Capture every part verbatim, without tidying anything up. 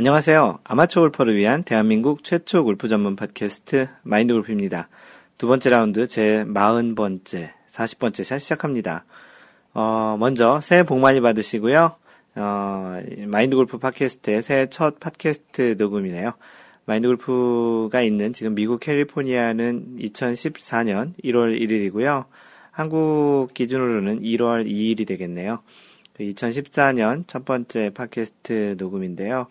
안녕하세요. 아마추어 골퍼를 위한 대한민국 최초 골프 전문 팟캐스트 마인드골프입니다. 두 번째 라운드 제 사십 번째, 사십 번째 샷 시작합니다. 어, 먼저 새해 복 많이 받으시고요. 어, 마인드골프 팟캐스트의 새해 첫 팟캐스트 녹음이네요. 마인드골프가 있는 지금 미국 캘리포니아는 이천십사 년 일월 일일이고요. 한국 기준으로는 일월 이일이 되겠네요. 이천십사 년 첫 번째 팟캐스트 녹음인데요.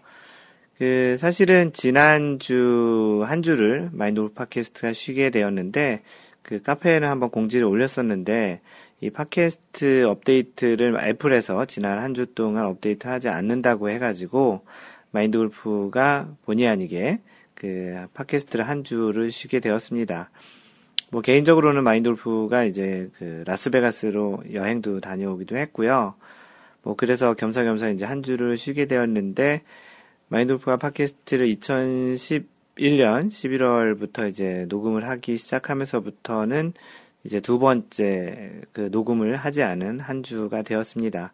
그, 사실은 지난주 한 주를 마인드골프 팟캐스트가 쉬게 되었는데, 그 카페에는 한번 공지를 올렸었는데, 이 팟캐스트 업데이트를 애플에서 지난 한 주 동안 업데이트를 하지 않는다고 해가지고, 마인드골프가 본의 아니게 그 팟캐스트를 한 주를 쉬게 되었습니다. 뭐 개인적으로는 마인드골프가 이제 그 라스베가스로 여행도 다녀오기도 했고요. 뭐 그래서 겸사겸사 이제 한 주를 쉬게 되었는데, 마인드골프가 팟캐스트를 이천십일 년 십일월부터 이제 녹음을 하기 시작하면서부터는 이제 두 번째 그 녹음을 하지 않은 한 주가 되었습니다.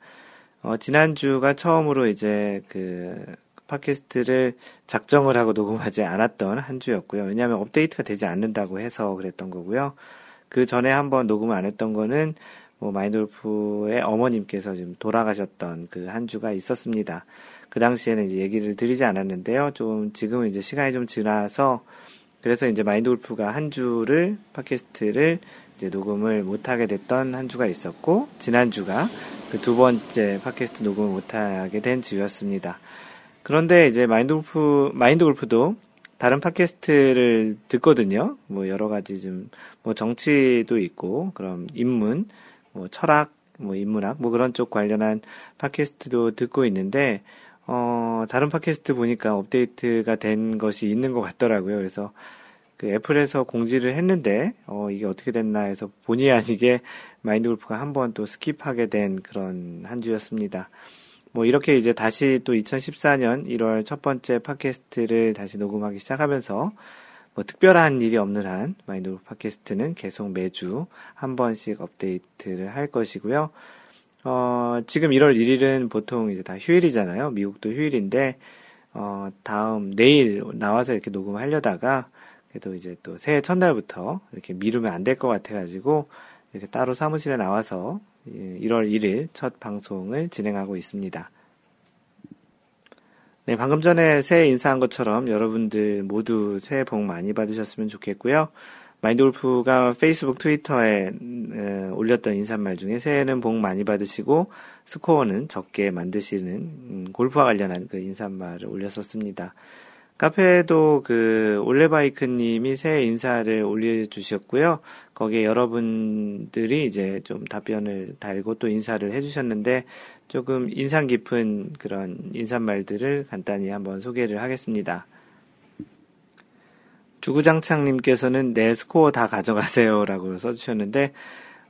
어, 지난주가 처음으로 이제 그 팟캐스트를 작정을 하고 녹음하지 않았던 한 주였고요. 왜냐하면 업데이트가 되지 않는다고 해서 그랬던 거고요. 그 전에 한번 녹음을 안 했던 거는 뭐 마인드골프의 어머님께서 지금 돌아가셨던 그 한 주가 있었습니다. 그 당시에는 이제 얘기를 드리지 않았는데요. 좀, 지금은 이제 시간이 좀 지나서, 그래서 이제 마인드골프가 한 주를, 팟캐스트를 이제 녹음을 못하게 됐던 한 주가 있었고, 지난주가 그 두 번째 팟캐스트 녹음을 못하게 된 주였습니다. 그런데 이제 마인드골프, 마인드골프도 다른 팟캐스트를 듣거든요. 뭐 여러 가지 좀, 뭐 정치도 있고, 그럼 인문, 뭐 철학, 뭐 인문학, 뭐 그런 쪽 관련한 팟캐스트도 듣고 있는데, 어, 다른 팟캐스트 보니까 업데이트가 된 것이 있는 것 같더라고요. 그래서 그 애플에서 공지를 했는데, 어, 이게 어떻게 됐나 해서 본의 아니게 마인드골프가 한 번 또 스킵하게 된 그런 한 주였습니다. 뭐 이렇게 이제 다시 또 이천십사 년 일월 첫 번째 팟캐스트를 다시 녹음하기 시작하면서 뭐 특별한 일이 없는 한 마인드골프 팟캐스트는 계속 매주 한 번씩 업데이트를 할 것이고요. 어, 지금 일월 일일은 보통 이제 다 휴일이잖아요. 미국도 휴일인데, 어, 다음, 내일 나와서 이렇게 녹음을 하려다가, 그래도 이제 또 새해 첫날부터 이렇게 미루면 안 될 것 같아가지고, 이렇게 따로 사무실에 나와서 일월 일일 첫 방송을 진행하고 있습니다. 네, 방금 전에 새해 인사한 것처럼 여러분들 모두 새해 복 많이 받으셨으면 좋겠고요. 마인드골프가 페이스북, 트위터에 에, 올렸던 인사말 중에 새해는 복 많이 받으시고 스코어는 적게 만드시는 음, 골프와 관련한 그 인사말을 올렸었습니다. 카페에도 그 올레바이크님이 새해 인사를 올려주셨고요. 거기에 여러분들이 이제 좀 답변을 달고 또 인사를 해주셨는데 조금 인상 깊은 그런 인사말들을 간단히 한번 소개를 하겠습니다. 주구장창님께서는 내 스코어 다 가져가세요 라고 써주셨는데,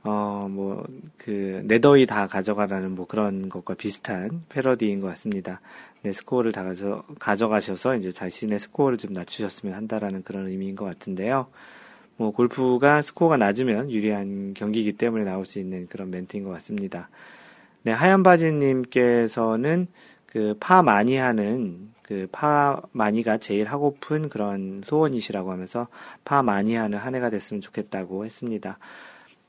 어, 뭐, 그, 내 더위 다 가져가라는 뭐 그런 것과 비슷한 패러디인 것 같습니다. 내 스코어를 다 가져, 가져가셔서 이제 자신의 스코어를 좀 낮추셨으면 한다라는 그런 의미인 것 같은데요. 뭐, 골프가 스코어가 낮으면 유리한 경기이기 때문에 나올 수 있는 그런 멘트인 것 같습니다. 네, 하얀바지님께서는 그, 파 많이 하는 그, 파 많이가 제일 하고픈 그런 소원이시라고 하면서 파 많이 하는 한 해가 됐으면 좋겠다고 했습니다.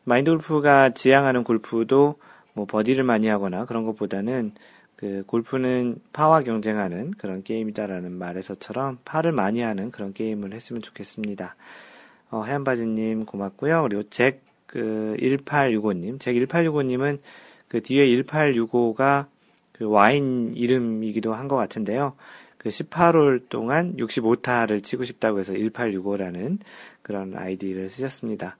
마인드 골프가 지향하는 골프도 뭐 버디를 많이 하거나 그런 것보다는 그 골프는 파와 경쟁하는 그런 게임이다라는 말에서처럼 파를 많이 하는 그런 게임을 했으면 좋겠습니다. 어, 하얀바지님 고맙고요. 그리고 잭, 그, 일팔육오님. 잭 일팔육오님은 그 뒤에 일팔육오가 그 와인 이름이기도 한 것 같은데요. 그 십팔 홀 동안 육십오 타를 치고 싶다고 해서 일팔육오라는 그런 아이디를 쓰셨습니다.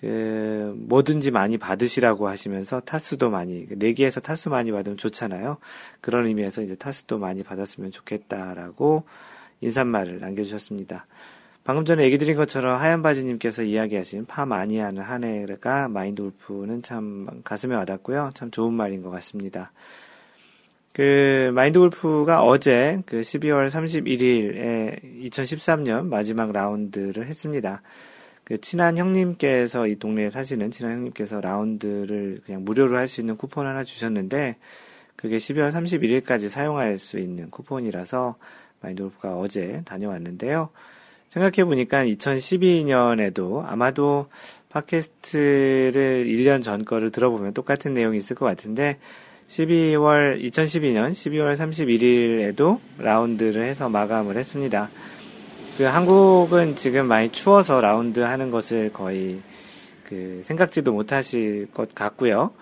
그, 뭐든지 많이 받으시라고 하시면서 타수도 많이, 내기에서 타수 많이 받으면 좋잖아요. 그런 의미에서 이제 타수도 많이 받았으면 좋겠다라고 인사말을 남겨주셨습니다. 방금 전에 얘기 드린 것처럼 하얀바지님께서 이야기하신 파 많이 하는 한 해가 마인드 골프는 참 가슴에 와닿고요. 참 좋은 말인 것 같습니다. 그 마인드 골프가 어제 그 십이월 삼십일일에 이천십삼 년 마지막 라운드를 했습니다. 그 친한 형님께서 이 동네에 사시는 친한 형님께서 라운드를 그냥 무료로 할 수 있는 쿠폰 하나 주셨는데 그게 십이월 삼십일일까지 사용할 수 있는 쿠폰이라서 마인드골프가 어제 다녀왔는데요. 생각해보니까 이천십이년에도 아마도 팟캐스트를 일 년 전 거를 들어보면 똑같은 내용이 있을 것 같은데 십이월 이천십이년 십이월 삼십일일에도 라운드를 해서 마감을 했습니다. 그 한국은 지금 많이 추워서 라운드 하는 것을 거의 그 생각지도 못하실 것 같고요.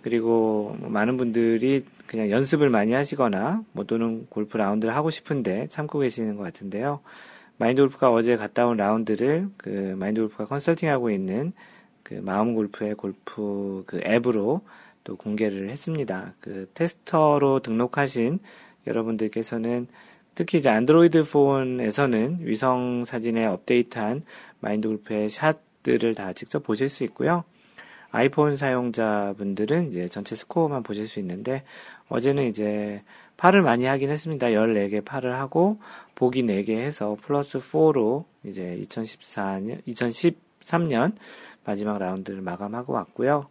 그리고 많은 분들이 그냥 연습을 많이 하시거나 뭐 또는 골프 라운드를 하고 싶은데 참고 계시는 것 같은데요. 마인드골프가 어제 갔다 온 라운드를 그 마인드골프가 컨설팅하고 있는 그 마음골프의 골프 그 앱으로 또 공개를 했습니다. 그 테스터로 등록하신 여러분들께서는 특히 이제 안드로이드 폰에서는 위성 사진에 업데이트한 마인드골프의 샷들을 다 직접 보실 수 있고요. 아이폰 사용자분들은 이제 전체 스코어만 보실 수 있는데 어제는 이제 팔을 많이 하긴 했습니다. 열네 개 팔을 하고 보기 네 개 해서 플러스 사로 이제 이천십사년, 이천십삼년 마지막 라운드를 마감하고 왔고요.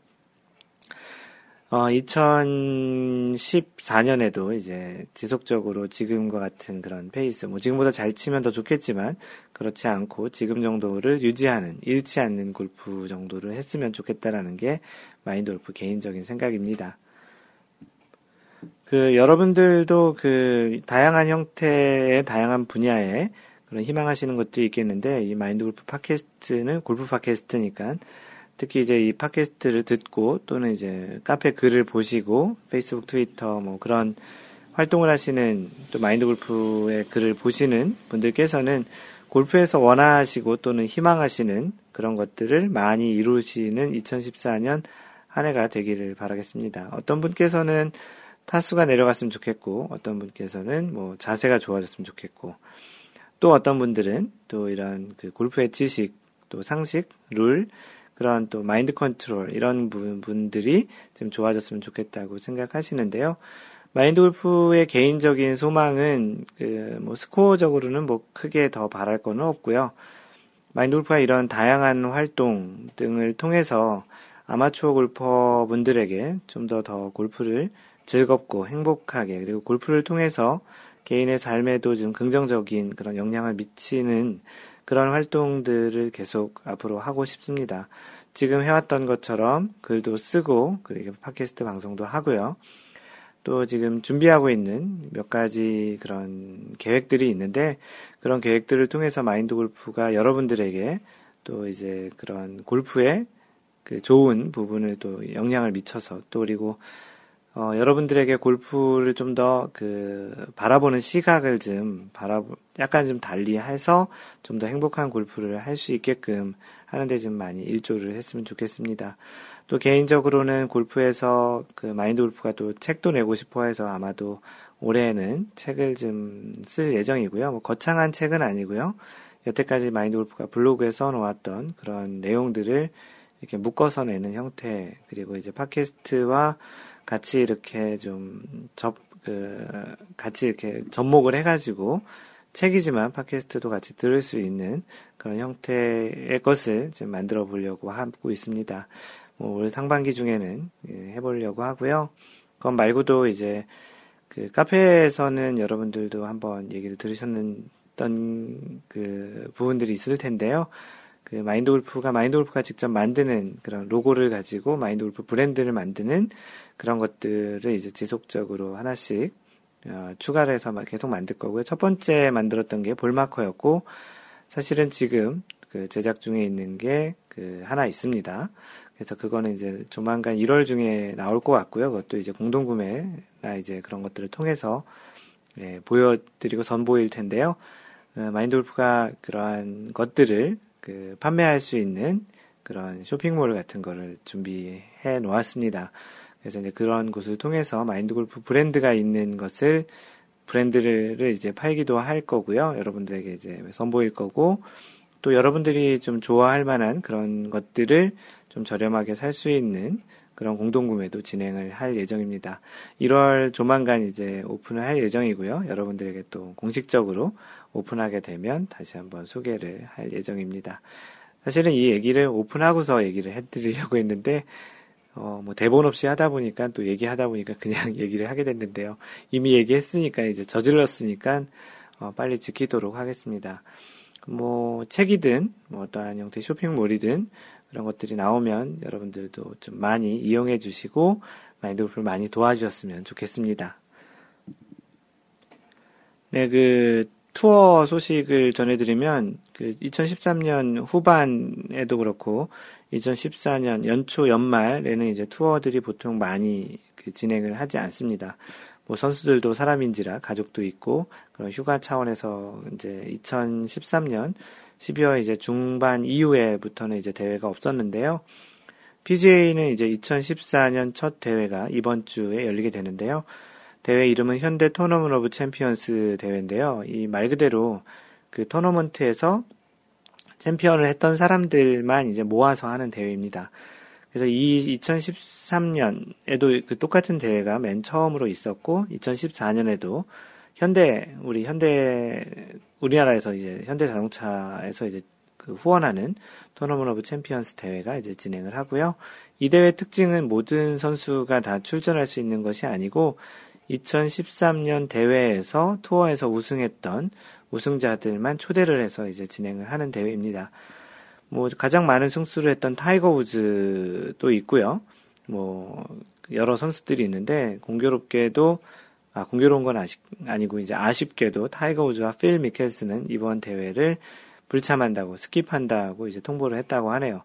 어, 이천십사년에도 이제 지속적으로 지금과 같은 그런 페이스, 뭐 지금보다 잘 치면 더 좋겠지만 그렇지 않고 지금 정도를 유지하는, 잃지 않는 골프 정도를 했으면 좋겠다라는 게 마인드골프 개인적인 생각입니다. 그 여러분들도 그 다양한 형태의 다양한 분야에 그런 희망하시는 것도 있겠는데 이 마인드골프 팟캐스트는 골프 팟캐스트니까 특히 이제 이 팟캐스트를 듣고 또는 이제 카페 글을 보시고 페이스북, 트위터 뭐 그런 활동을 하시는 또 마인드골프의 글을 보시는 분들께서는 골프에서 원하시고 또는 희망하시는 그런 것들을 많이 이루시는 이천십사년 한 해가 되기를 바라겠습니다. 어떤 분께서는 타수가 내려갔으면 좋겠고 어떤 분께서는 뭐 자세가 좋아졌으면 좋겠고 또 어떤 분들은 또 이런 그 골프의 지식, 또 상식, 룰 그런 또 마인드 컨트롤 이런 분들이 좀 좋아졌으면 좋겠다고 생각하시는데요. 마인드 골프의 개인적인 소망은 그 뭐 스코어적으로는 뭐 크게 더 바랄 건 없고요. 마인드 골프가 이런 다양한 활동 등을 통해서 아마추어 골퍼 분들에게 좀 더 더 골프를 즐겁고 행복하게 그리고 골프를 통해서 개인의 삶에도 좀 긍정적인 그런 영향을 미치는 그런 활동들을 계속 앞으로 하고 싶습니다. 지금 해왔던 것처럼 글도 쓰고 그리고 팟캐스트 방송도 하고요. 또 지금 준비하고 있는 몇 가지 그런 계획들이 있는데 그런 계획들을 통해서 마인드 골프가 여러분들에게 또 이제 그런 골프의 그 좋은 부분을 또 영향을 미쳐서 또 그리고 어, 여러분들에게 골프를 좀 더 그 바라보는 시각을 좀 바라보 약간 좀 달리해서 좀 더 행복한 골프를 할 수 있게끔 하는데 좀 많이 일조를 했으면 좋겠습니다. 또 개인적으로는 골프에서 그 마인드 골프가 또 책도 내고 싶어해서 아마도 올해에는 책을 좀 쓸 예정이고요. 뭐 거창한 책은 아니고요. 여태까지 마인드 골프가 블로그에 써놓았던 그런 내용들을 이렇게 묶어서 내는 형태 그리고 이제 팟캐스트와 같이 이렇게 좀 접, 그, 같이 이렇게 접목을 해가지고 책이지만 팟캐스트도 같이 들을 수 있는 그런 형태의 것을 지금 만들어 보려고 하고 있습니다. 뭐 올 상반기 중에는 해보려고 하고요. 그건 말고도 이제 그 카페에서는 여러분들도 한번 얘기를 들으셨던 그 부분들이 있을 텐데요. 그 마인드 골프가 마인드 골프가 직접 만드는 그런 로고를 가지고 마인드 골프 브랜드를 만드는 그런 것들을 이제 지속적으로 하나씩 어, 추가를 해서 계속 만들 거고요. 첫 번째 만들었던 게 볼마커였고 사실은 지금 그 제작 중에 있는 게 그 하나 있습니다. 그래서 그거는 이제 조만간 일월 중에 나올 것 같고요. 그것도 이제 공동구매나 이제 그런 것들을 통해서 예, 보여드리고 선보일 텐데요. 어, 마인드 골프가 그러한 것들을 그 판매할 수 있는 그런 쇼핑몰 같은 거를 준비해 놓았습니다. 그래서 이제 그런 곳을 통해서 마인드골프 브랜드가 있는 것을 브랜드를 이제 팔기도 할 거고요. 여러분들에게 이제 선보일 거고 또 여러분들이 좀 좋아할 만한 그런 것들을 좀 저렴하게 살 수 있는 그런 공동구매도 진행을 할 예정입니다. 일월 조만간 이제 오픈을 할 예정이고요. 여러분들에게 또 공식적으로 오픈하게 되면 다시 한번 소개를 할 예정입니다. 사실은 이 얘기를 오픈하고서 얘기를 해드리려고 했는데 어, 뭐 대본 없이 하다 보니까 또 얘기하다 보니까 그냥 얘기를 하게 됐는데요. 이미 얘기했으니까 이제 저질렀으니까 어, 빨리 지키도록 하겠습니다. 뭐 책이든 뭐 어떠한 형태의 쇼핑몰이든 그런 것들이 나오면 여러분들도 좀 많이 이용해 주시고 마인드골프를 많이 도와주셨으면 좋겠습니다. 네, 그 투어 소식을 전해드리면 그 이천십삼 년 후반에도 그렇고 이천십사 년 연초 연말에는 이제 투어들이 보통 많이 그 진행을 하지 않습니다. 뭐 선수들도 사람인지라 가족도 있고 그런 휴가 차원에서 이제 이천십삼 년 십이월 이제 중반 이후에부터는 이제 대회가 없었는데요. 피지에이는 이제 이천십사 년 첫 대회가 이번 주에 열리게 되는데요. 대회 이름은 현대 토너먼트 오브 챔피언스 대회인데요. 이 말 그대로 그 토너먼트에서 챔피언을 했던 사람들만 이제 모아서 하는 대회입니다. 그래서 이 이천십삼 년에도 그 똑같은 대회가 맨 처음으로 있었고, 이천십사 년에도 현대, 우리 현대, 우리나라에서 이제 현대 자동차에서 이제 그 후원하는 토너먼트 오브 챔피언스 대회가 이제 진행을 하고요. 이 대회 특징은 모든 선수가 다 출전할 수 있는 것이 아니고, 이천십삼 년 대회에서 투어에서 우승했던 우승자들만 초대를 해서 이제 진행을 하는 대회입니다. 뭐 가장 많은 승수를 했던 타이거 우즈도 있고요. 뭐 여러 선수들이 있는데 공교롭게도 아 공교로운 건 아쉽, 아니고 이제 아쉽게도 타이거 우즈와 필 미켈슨은 이번 대회를 불참한다고 스킵한다고 이제 통보를 했다고 하네요.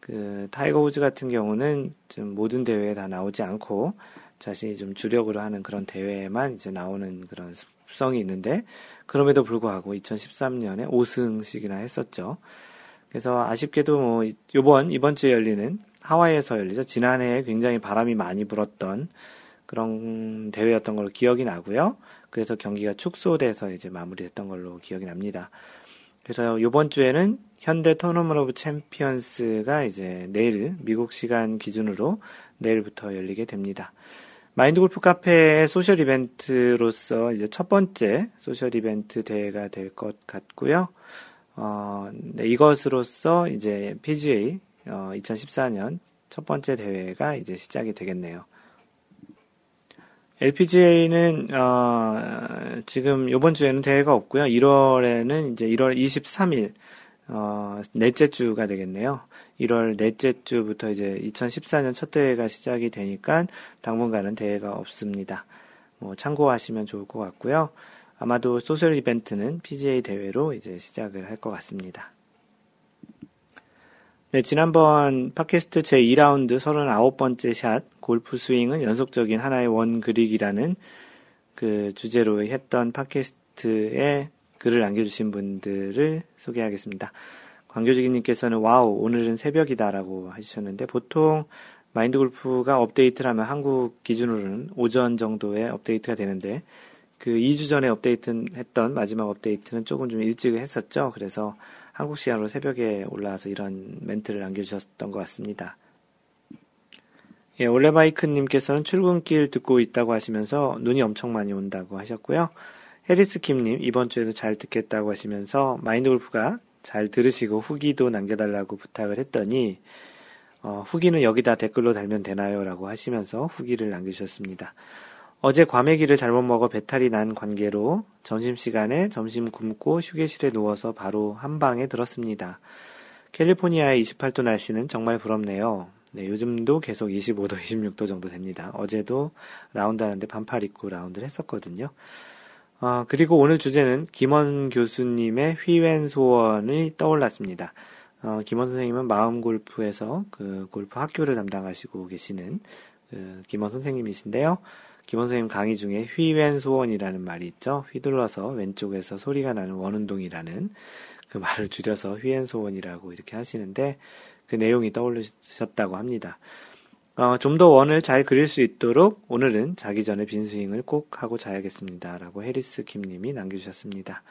그 타이거 우즈 같은 경우는 좀 모든 대회에 다 나오지 않고 자신이 좀 주력으로 하는 그런 대회에만 이제 나오는 그런 습성이 있는데 그럼에도 불구하고 이천십삼 년에 오 승씩이나 했었죠. 그래서 아쉽게도 뭐 요번 이번 주에 열리는 하와이에서 열리죠. 지난해에 굉장히 바람이 많이 불었던 그런 대회였던 걸로 기억이 나고요. 그래서 경기가 축소돼서 이제 마무리됐던 걸로 기억이 납니다. 그래서 요번 주에는 현대 토너먼트 오브 챔피언스가 이제 내일 미국 시간 기준으로 내일부터 열리게 됩니다. 마인드골프 카페의 소셜 이벤트로서 이제 첫 번째 소셜 이벤트 대회가 될 것 같고요. 어, 네, 이것으로서 이제 피지에이 어, 이천십사 년 첫 번째 대회가 이제 시작이 되겠네요. 엘피지에이는 어, 지금 이번 주에는 대회가 없고요. 일월에는 이제 일월 이십삼일 어, 넷째 주가 되겠네요. 일월 넷째 주부터 이제 이천십사 년 첫 대회가 시작이 되니까 당분간은 대회가 없습니다. 뭐 참고하시면 좋을 것 같고요. 아마도 소셜 이벤트는 피지에이 대회로 이제 시작을 할 것 같습니다. 네, 지난번 팟캐스트 제이 라운드 서른아홉 번째 샷 골프 스윙은 연속적인 하나의 원 그릭이라는 그 주제로 했던 팟캐스트에 글을 남겨주신 분들을 소개하겠습니다. 광교지기님께서는 와우 오늘은 새벽이다 라고 하셨는데 보통 마인드골프가 업데이트를 하면 한국 기준으로는 오전 정도에 업데이트가 되는데 그 이 주 전에 업데이트 했던 마지막 업데이트는 조금 좀 일찍 했었죠. 그래서 한국 시간으로 새벽에 올라와서 이런 멘트를 남겨주셨던 것 같습니다. 예, 올레바이크님께서는 출근길 듣고 있다고 하시면서 눈이 엄청 많이 온다고 하셨고요. 해리스킴님 이번 주에도 잘 듣겠다고 하시면서 마인드골프가 잘 들으시고 후기도 남겨달라고 부탁을 했더니 어, 후기는 여기다 댓글로 달면 되나요? 라고 하시면서 후기를 남겨주셨습니다. 어제 과메기를 잘못 먹어 배탈이 난 관계로 점심시간에 점심 굶고 휴게실에 누워서 바로 한방에 들었습니다. 캘리포니아의 이십팔 도 날씨는 정말 부럽네요. 네, 요즘도 계속 이십오 도, 이십육 도 정도 됩니다. 어제도 라운드하는데 반팔 입고 라운드를 했었거든요. 어, 그리고 오늘 주제는 김원 교수님의 휘웬 소원이 떠올랐습니다. 어, 김원 선생님은 마음골프에서 그 골프 학교를 담당하시고 계시는 그 김원 선생님이신데요. 김원 선생님 강의 중에 휘웬 소원이라는 말이 있죠. 휘둘러서 왼쪽에서 소리가 나는 원운동이라는 그 말을 줄여서 휘웬 소원이라고 이렇게 하시는데 그 내용이 떠올리셨다고 합니다. 어, 좀 더 원을 잘 그릴 수 있도록 오늘은 자기 전에 빈스윙을 꼭 하고 자야겠습니다. 라고 해리스 김님이 남겨주셨습니다.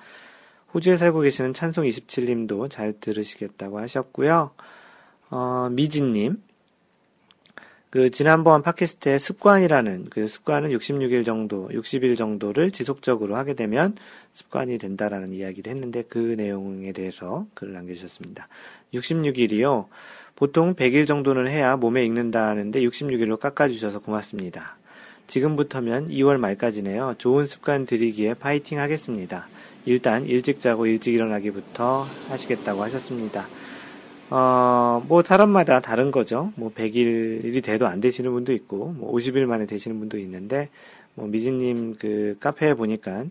호주에 살고 계시는 찬송 이십칠님도 잘 들으시겠다고 하셨고요. 어, 미진님 그 지난번 팟캐스트의 습관이라는 그 습관은 육십육 일 정도, 육십 일 정도를 지속적으로 하게 되면 습관이 된다라는 이야기를 했는데 그 내용에 대해서 글을 남겨주셨습니다. 육십육 일이요. 보통 백 일 정도는 해야 몸에 익는다 하는데 육십육 일로 깎아주셔서 고맙습니다. 지금부터면 이월 말까지네요. 좋은 습관 들이기에 파이팅 하겠습니다. 일단 일찍 자고 일찍 일어나기부터 하시겠다고 하셨습니다. 어, 뭐, 사람마다 다른 거죠. 뭐, 백 일이 돼도 안 되시는 분도 있고, 뭐, 오십 일 만에 되시는 분도 있는데, 뭐, 미진님 그 카페에 보니까,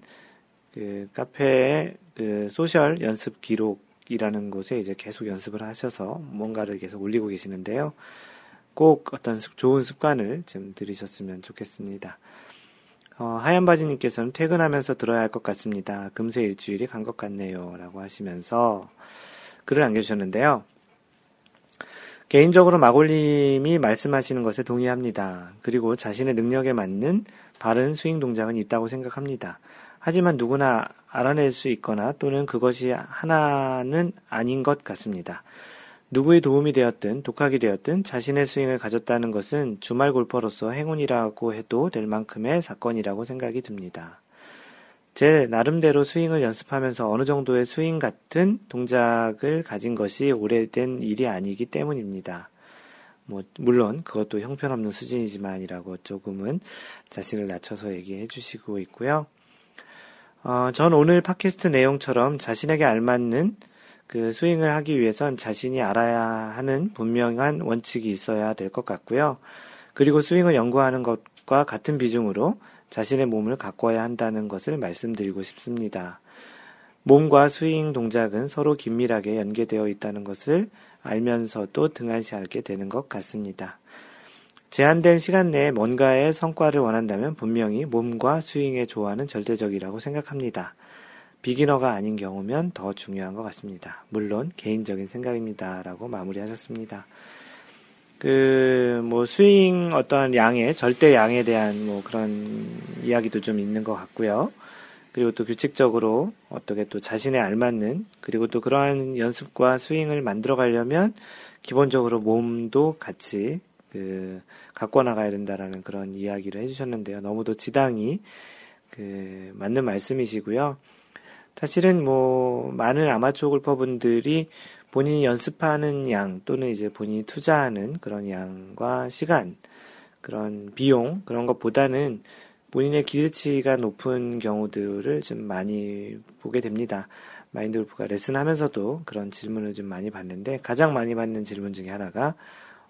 그 카페에 그 소셜 연습 기록이라는 곳에 이제 계속 연습을 하셔서 뭔가를 계속 올리고 계시는데요. 꼭 어떤 좋은 습관을 좀 들이셨으면 좋겠습니다. 어, 하얀바지님께서는 퇴근하면서 들어야 할 것 같습니다. 금세 일주일이 간 것 같네요. 라고 하시면서 글을 남겨주셨는데요. 개인적으로 마골님이 말씀하시는 것에 동의합니다. 그리고 자신의 능력에 맞는 바른 스윙 동작은 있다고 생각합니다. 하지만 누구나 알아낼 수 있거나 또는 그것이 하나는 아닌 것 같습니다. 누구의 도움이 되었든 독학이 되었든 자신의 스윙을 가졌다는 것은 주말 골퍼로서 행운이라고 해도 될 만큼의 사건이라고 생각이 듭니다. 제 나름대로 스윙을 연습하면서 어느 정도의 스윙 같은 동작을 가진 것이 오래된 일이 아니기 때문입니다. 뭐 물론 그것도 형편없는 수준이지만이라고 조금은 자신을 낮춰서 얘기해 주시고 있고요. 어, 전 오늘 팟캐스트 내용처럼 자신에게 알맞는 그 스윙을 하기 위해선 자신이 알아야 하는 분명한 원칙이 있어야 될 것 같고요. 그리고 스윙을 연구하는 것과 같은 비중으로 자신의 몸을 가꿔야 한다는 것을 말씀드리고 싶습니다. 몸과 스윙 동작은 서로 긴밀하게 연계되어 있다는 것을 알면서도 등한시 알게 되는 것 같습니다. 제한된 시간 내에 뭔가의 성과를 원한다면 분명히 몸과 스윙의 조화는 절대적이라고 생각합니다. 비기너가 아닌 경우면 더 중요한 것 같습니다. 물론 개인적인 생각입니다. 라고 마무리하셨습니다. 그, 뭐, 스윙 어떠한 양의, 절대 양에 대한 뭐 그런 이야기도 좀 있는 것 같고요. 그리고 또 규칙적으로 어떻게 또 자신에 알맞는, 그리고 또 그러한 연습과 스윙을 만들어 가려면 기본적으로 몸도 같이 그, 갖고 나가야 된다라는 그런 이야기를 해주셨는데요. 너무도 지당히 그, 맞는 말씀이시고요. 사실은 뭐, 많은 아마추어 골퍼분들이 본인이 연습하는 양 또는 이제 본인이 투자하는 그런 양과 시간, 그런 비용, 그런 것보다는 본인의 기대치가 높은 경우들을 좀 많이 보게 됩니다. 마인드골프가 레슨하면서도 그런 질문을 좀 많이 받는데 가장 많이 받는 질문 중에 하나가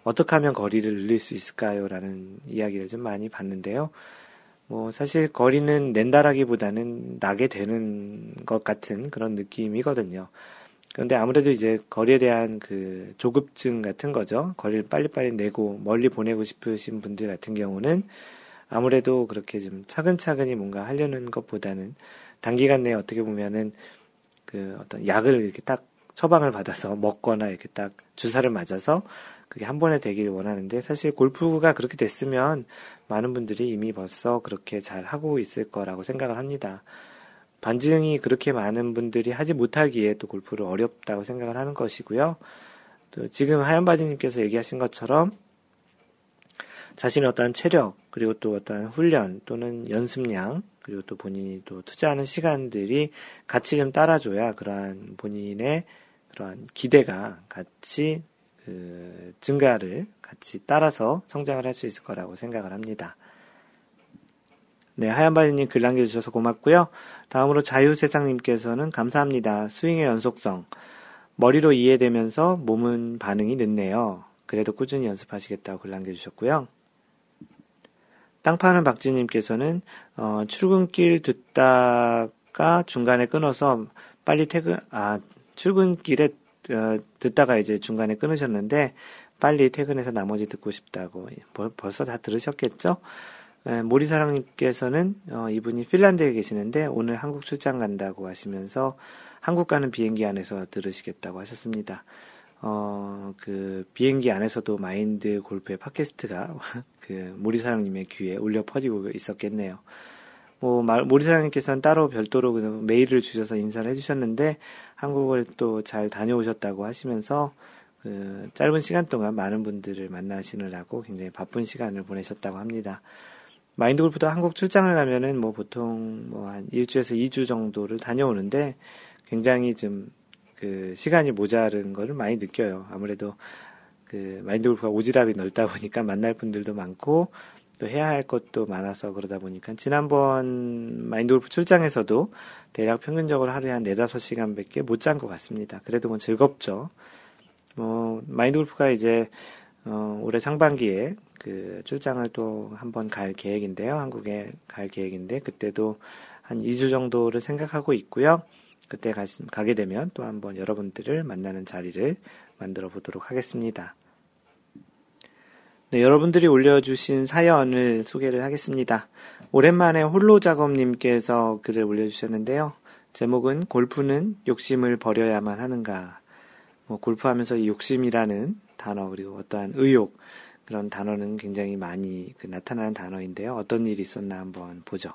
어떻게 하면 거리를 늘릴 수 있을까요? 라는 이야기를 좀 많이 받는데요. 뭐 사실 거리는 낸다라기보다는 나게 되는 것 같은 그런 느낌이거든요. 그런데 아무래도 이제 거리에 대한 그 조급증 같은 거죠. 거리를 빨리빨리 내고 멀리 보내고 싶으신 분들 같은 경우는 아무래도 그렇게 좀 차근차근히 뭔가 하려는 것보다는 단기간 내에 어떻게 보면은 그 어떤 약을 이렇게 딱 처방을 받아서 먹거나 이렇게 딱 주사를 맞아서 그게 한 번에 되길 원하는데 사실 골프가 그렇게 됐으면 많은 분들이 이미 벌써 그렇게 잘 하고 있을 거라고 생각을 합니다. 반증이 그렇게 많은 분들이 하지 못하기에 또 골프를 어렵다고 생각을 하는 것이고요. 또 지금 하얀바지님께서 얘기하신 것처럼 자신의 어떤 체력, 그리고 또 어떤 훈련 또는 연습량, 그리고 또 본인이 또 투자하는 시간들이 같이 좀 따라줘야 그러한 본인의 그러한 기대가 같이 그 증가를 같이 따라서 성장을 할 수 있을 거라고 생각을 합니다. 네, 하얀바지님 글 남겨주셔서 고맙고요. 다음으로 자유세상님께서는 감사합니다. 스윙의 연속성. 머리로 이해되면서 몸은 반응이 늦네요. 그래도 꾸준히 연습하시겠다고 글 남겨주셨고요. 땅파는 박지님께서는 어, 출근길 듣다가 중간에 끊어서 빨리 퇴근, 아, 출근길에 어, 듣다가 이제 중간에 끊으셨는데 빨리 퇴근해서 나머지 듣고 싶다고 벌, 벌써 다 들으셨겠죠? 네, 모리사랑님께서는 어, 이분이 핀란드에 계시는데 오늘 한국 출장 간다고 하시면서 한국 가는 비행기 안에서 들으시겠다고 하셨습니다. 어, 그 비행기 안에서도 마인드 골프의 팟캐스트가 그 모리사랑님의 귀에 울려 퍼지고 있었겠네요. 뭐 모리사랑님께서는 따로 별도로 메일을 주셔서 인사를 해주셨는데 한국을 또 잘 다녀오셨다고 하시면서 그 짧은 시간 동안 많은 분들을 만나시느라고 굉장히 바쁜 시간을 보내셨다고 합니다. 마인드골프도 한국 출장을 가면은 뭐 보통 뭐 한 일주에서 이 주 정도를 다녀오는데 굉장히 좀 그 시간이 모자른 거를 많이 느껴요. 아무래도 그 마인드골프가 오지랖이 넓다 보니까 만날 분들도 많고 또 해야 할 것도 많아서 그러다 보니까 지난번 마인드골프 출장에서도 대략 평균적으로 하루에 한 네다섯 시간 밖에 못 잔 것 같습니다. 그래도 뭐 즐겁죠. 뭐 마인드골프가 이제 어, 올해 상반기에 그 출장을 또 한 번 갈 계획인데요. 한국에 갈 계획인데 그때도 한 이 주 정도를 생각하고 있고요. 그때 가, 가게 되면 또 한 번 여러분들을 만나는 자리를 만들어 보도록 하겠습니다. 네, 여러분들이 올려주신 사연을 소개를 하겠습니다. 오랜만에 홀로작업님께서 글을 올려주셨는데요. 제목은 골프는 욕심을 버려야만 하는가. 뭐 골프하면서 이 욕심이라는 단어 그리고 어떠한 의욕 그런 단어는 굉장히 많이 그 나타나는 단어인데요. 어떤 일이 있었나 한번 보죠.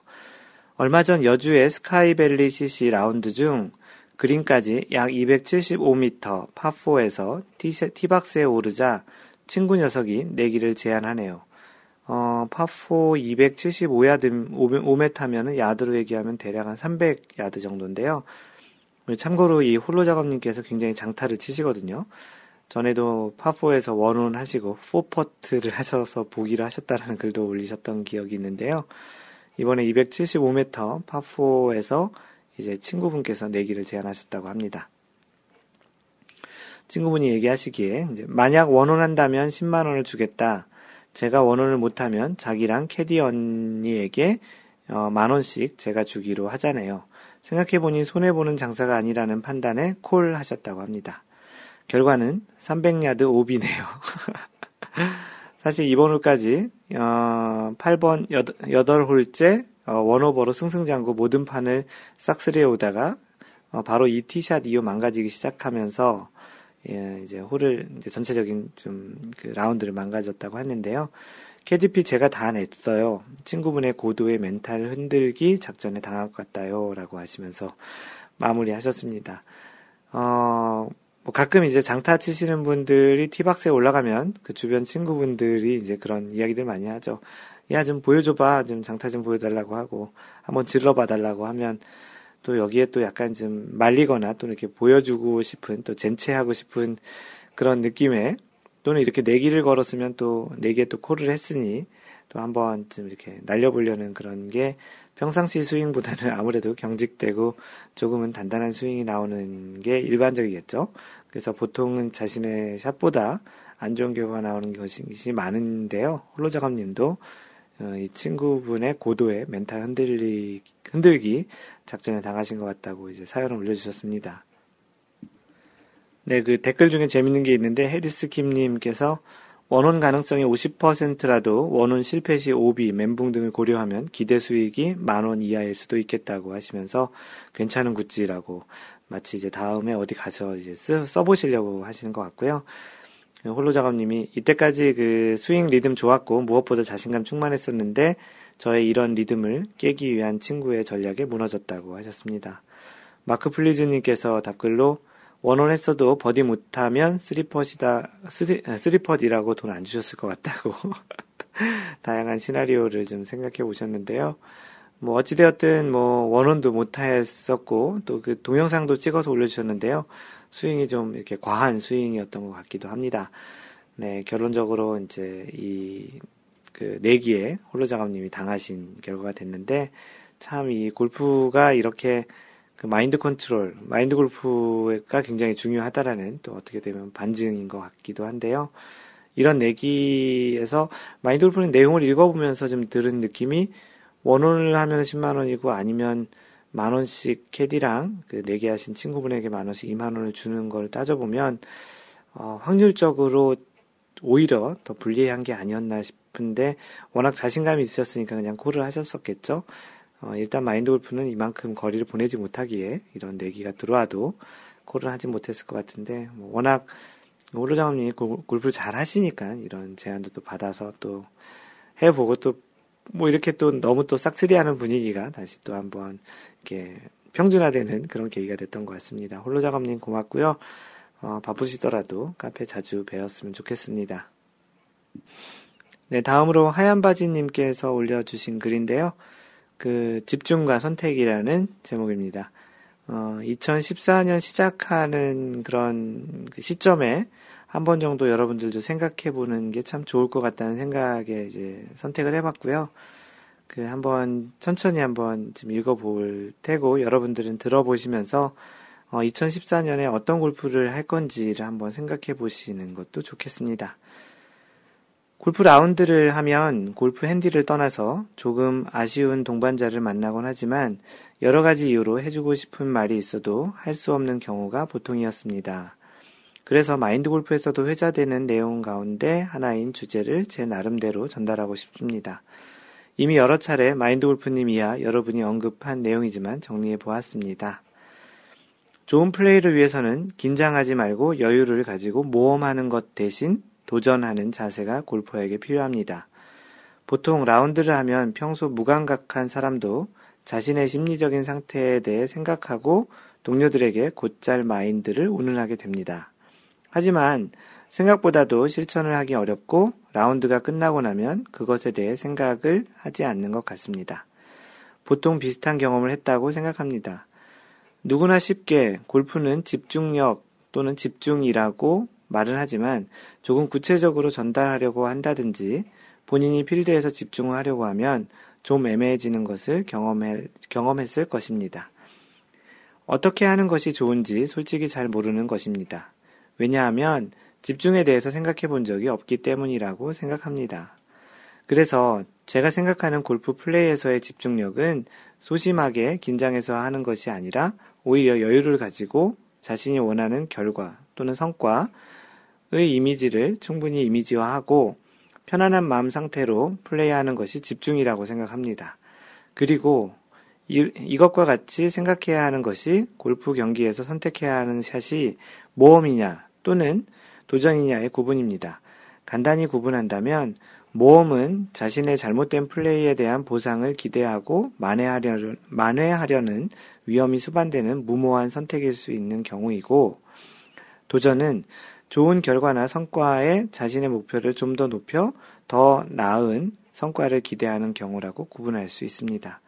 얼마 전 여주의 스카이밸리 씨씨 라운드 중 그린까지 약 이백칠십오 미터 파사에서 티박스에 오르자 친구 녀석이 내기를 제안하네요. 어, 파사 이백칠십오 야드, 오 미터면은 야드로 얘기하면 대략 한 삼백 야드 정도인데요. 참고로 이 홀로 작업님께서 굉장히 장타를 치시거든요. 전에도 파사에서 원온 하시고 포퍼트를 하셔서 보기를 하셨다라는 글도 올리셨던 기억이 있는데요. 이번에 이백칠십오 미터 파사에서 이제 친구분께서 내기를 제안하셨다고 합니다. 친구분이 얘기하시기에 이제 만약 원혼한다면 십만 원을 주겠다. 제가 원혼을 못하면 자기랑 캐디 언니에게 어, 만 원씩 제가 주기로 하자네요. 생각해보니 손해보는 장사가 아니라는 판단에 콜 하셨다고 합니다. 결과는 삼백 야드 오비네요. 사실 이번 홀까지 어, 팔 번 여덟 홀째 어, 원오버로 승승장구 모든 판을 싹쓸이해 오다가 어, 바로 이 티샷 이후 망가지기 시작하면서 예, 이제 홀을 이제 전체적인 좀 그 라운드를 망가졌다고 했는데요. 케이디피 제가 다 냈어요. 친구분의 고도의 멘탈 흔들기 작전에 당할 것 같아요라고 하시면서 마무리하셨습니다. 어, 뭐 가끔 이제 장타 치시는 분들이 티박스에 올라가면 그 주변 친구분들이 이제 그런 이야기들 많이 하죠. 야, 좀 보여줘봐, 좀 장타 좀 보여달라고 하고 한번 질러봐달라고 하면. 또 여기에 또 약간 좀 말리거나 또 이렇게 보여주고 싶은 또 젠체하고 싶은 그런 느낌에 또는 이렇게 내기를 걸었으면 또 내기에 또 콜을 했으니 또 한번 좀 이렇게 날려보려는 그런 게 평상시 스윙보다는 아무래도 경직되고 조금은 단단한 스윙이 나오는 게 일반적이겠죠. 그래서 보통은 자신의 샷보다 안 좋은 결과가 나오는 것이 많은데요. 홀로작업님도 이 친구분의 고도의 멘탈 흔들리, 흔들기 작전에 당하신 것 같다고 이제 사연을 올려주셨습니다. 네, 그 댓글 중에 재밌는 게 있는데, 헤디스 킴님께서 원혼 가능성이 오십 퍼센트라도 원혼 실패 시 오비, 멘붕 등을 고려하면 기대 수익이 만원 이하일 수도 있겠다고 하시면서 괜찮은 굿즈라고 마치 이제 다음에 어디 가서 이제 쓰, 써보시려고 하시는 것 같고요. 홀로작업님이 이때까지 그 스윙 리듬 좋았고 무엇보다 자신감 충만했었는데 저의 이런 리듬을 깨기 위한 친구의 전략에 무너졌다고 하셨습니다. 마크 플리즈님께서 답글로 원혼 했어도 버디 못하면 쓰리퍼시다, 쓰리, 쓰리퍼디라고 돈 안 주셨을 것 같다고 다양한 시나리오를 좀 생각해 보셨는데요. 뭐 어찌되었든 뭐 원혼도 못했었고 또 그 동영상도 찍어서 올려주셨는데요. 스윙이 좀 이렇게 과한 스윙이었던 것 같기도 합니다. 네, 결론적으로 이제 이 그 내기에 홀로작업님이 당하신 결과가 됐는데 참 이 골프가 이렇게 그 마인드 컨트롤, 마인드 골프가 굉장히 중요하다라는 또 어떻게 되면 반증인 것 같기도 한데요. 이런 내기에서 마인드 골프는 내용을 읽어보면서 좀 들은 느낌이 원혼을 하면 십만 원이고 아니면 만 원씩 캐디랑 그 내기하신 친구분에게 만 원씩 이만 원을 주는 걸 따져보면 어, 확률적으로 오히려 더 불리한 게 아니었나 싶은데 워낙 자신감이 있으셨으니까 그냥 콜을 하셨었겠죠. 어, 일단 마인드골프는 이만큼 거리를 보내지 못하기에 이런 내기가 들어와도 콜을 하지 못했을 것 같은데 뭐 워낙 홀로장님이 골프를 잘 하시니까 이런 제안도 또 받아서 또 해보고 또 뭐 이렇게 또 너무 또 싹쓸이하는 분위기가 다시 또 한번 이렇게 평준화되는 그런 계기가 됐던 것 같습니다. 홀로작업님 고맙고요. 어, 바쁘시더라도 카페 자주 뵈었으면 좋겠습니다. 네, 다음으로 하얀바지님께서 올려주신 글인데요. 그 집중과 선택이라는 제목입니다. 어, 이천십사 년 시작하는 그런 그 시점에 한 번 정도 여러분들도 생각해보는 게 참 좋을 것 같다는 생각에 이제 선택을 해봤고요. 그 한번 천천히 한번 지금 읽어볼 테고 여러분들은 들어보시면서 어, 이천십사 년에 어떤 골프를 할 건지를 한번 생각해보시는 것도 좋겠습니다. 골프 라운드를 하면 골프 핸디를 떠나서 조금 아쉬운 동반자를 만나곤 하지만 여러 가지 이유로 해주고 싶은 말이 있어도 할 수 없는 경우가 보통이었습니다. 그래서 마인드 골프에서도 회자되는 내용 가운데 하나인 주제를 제 나름대로 전달하고 싶습니다. 이미 여러 차례 마인드 골프님 이하 여러분이 언급한 내용이지만 정리해 보았습니다. 좋은 플레이를 위해서는 긴장하지 말고 여유를 가지고 모험하는 것 대신 도전하는 자세가 골퍼에게 필요합니다. 보통 라운드를 하면 평소 무감각한 사람도 자신의 심리적인 상태에 대해 생각하고 동료들에게 곧잘 마인드를 운운하게 됩니다. 하지만 생각보다도 실천을 하기 어렵고 라운드가 끝나고 나면 그것에 대해 생각을 하지 않는 것 같습니다. 보통 비슷한 경험을 했다고 생각합니다. 누구나 쉽게 골프는 집중력 또는 집중이라고 말은 하지만 조금 구체적으로 전달하려고 한다든지 본인이 필드에서 집중을 하려고 하면 좀 애매해지는 것을 경험해, 경험했을 것입니다. 어떻게 하는 것이 좋은지 솔직히 잘 모르는 것입니다. 왜냐하면 집중에 대해서 생각해 본 적이 없기 때문이라고 생각합니다. 그래서 제가 생각하는 골프 플레이에서의 집중력은 소심하게 긴장해서 하는 것이 아니라 오히려 여유를 가지고 자신이 원하는 결과 또는 성과의 이미지를 충분히 이미지화하고 편안한 마음 상태로 플레이하는 것이 집중이라고 생각합니다. 그리고 이, 이것과 같이 생각해야 하는 것이 골프 경기에서 선택해야 하는 샷이 모험이냐 또는 도전이냐의 구분입니다. 간단히 구분한다면 모험은 자신의 잘못된 플레이에 대한 보상을 기대하고 만회하려는, 만회하려는 위험이 수반되는 무모한 선택일 수 있는 경우이고, 도전은 좋은 결과나 성과에 자신의 목표를 좀 더 높여 더 나은 성과를 기대하는 경우라고 구분할 수 있습니다.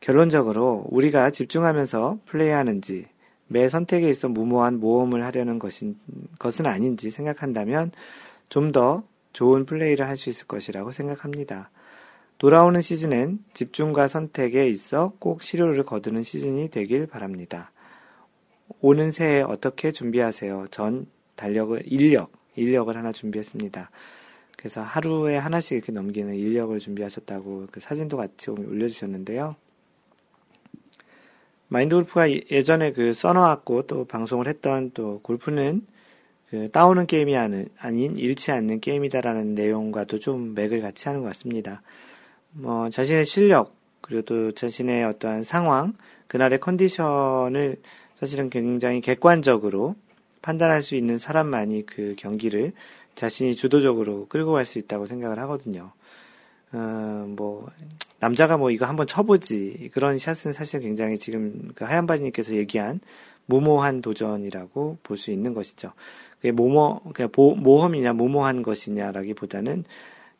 결론적으로 우리가 집중하면서 플레이하는지, 매 선택에 있어 무모한 모험을 하려는 것인, 것은 아닌지 생각한다면 좀 더 좋은 플레이를 할 수 있을 것이라고 생각합니다. 돌아오는 시즌엔 집중과 선택에 있어 꼭 실효를 거두는 시즌이 되길 바랍니다. 오는 새해 어떻게 준비하세요? 전 달력을, 인력, 인력을 하나 준비했습니다. 그래서 하루에 하나씩 이렇게 넘기는 인력을 준비하셨다고 그 사진도 같이 올려주셨는데요. 마인드 골프가 예전에 그 써놓았고 또 방송을 했던 또 골프는 그 따오는 게임이 아닌 잃지 않는 게임이다라는 내용과도 좀 맥을 같이 하는 것 같습니다. 뭐, 자신의 실력, 그리고 또 자신의 어떠한 상황, 그날의 컨디션을 사실은 굉장히 객관적으로 판단할 수 있는 사람만이 그 경기를 자신이 주도적으로 끌고 갈 수 있다고 생각을 하거든요. 어, 뭐 남자가 뭐 이거 한번 쳐보지 그런 샷은 사실 굉장히 지금 그 하얀바지님께서 얘기한 무모한 도전이라고 볼 수 있는 것이죠. 그게 모모, 그냥 보, 모험이냐 무모한 것이냐라기보다는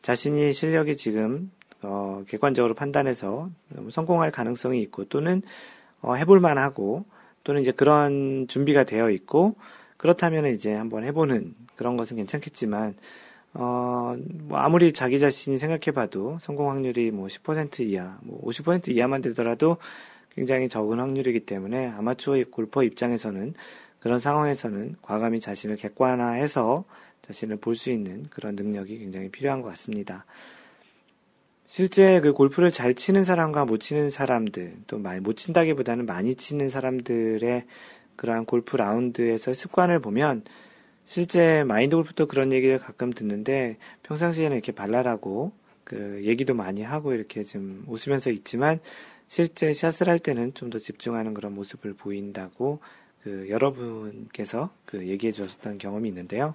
자신이 실력이 지금 어, 객관적으로 판단해서 성공할 가능성이 있고 또는 어, 해볼만하고 또는 이제 그런 준비가 되어 있고, 그렇다면 이제 한번 해보는 그런 것은 괜찮겠지만, 어, 뭐 아무리 자기 자신이 생각해봐도 성공 확률이 뭐 십 퍼센트 이하, 뭐 오십 퍼센트 이하만 되더라도 굉장히 적은 확률이기 때문에 아마추어 골퍼 입장에서는 그런 상황에서는 과감히 자신을 객관화해서 자신을 볼 수 있는 그런 능력이 굉장히 필요한 것 같습니다. 실제 그 골프를 잘 치는 사람과 못 치는 사람들, 또 많이 못 친다기보다는 많이 치는 사람들의 그러한 골프 라운드에서 습관을 보면 실제 마인드 골프도 그런 얘기를 가끔 듣는데 평상시에는 이렇게 발랄하고 그 얘기도 많이 하고 이렇게 좀 웃으면서 있지만 실제 샷을 할 때는 좀 더 집중하는 그런 모습을 보인다고 그 여러분께서 그 얘기해 주셨던 경험이 있는데요.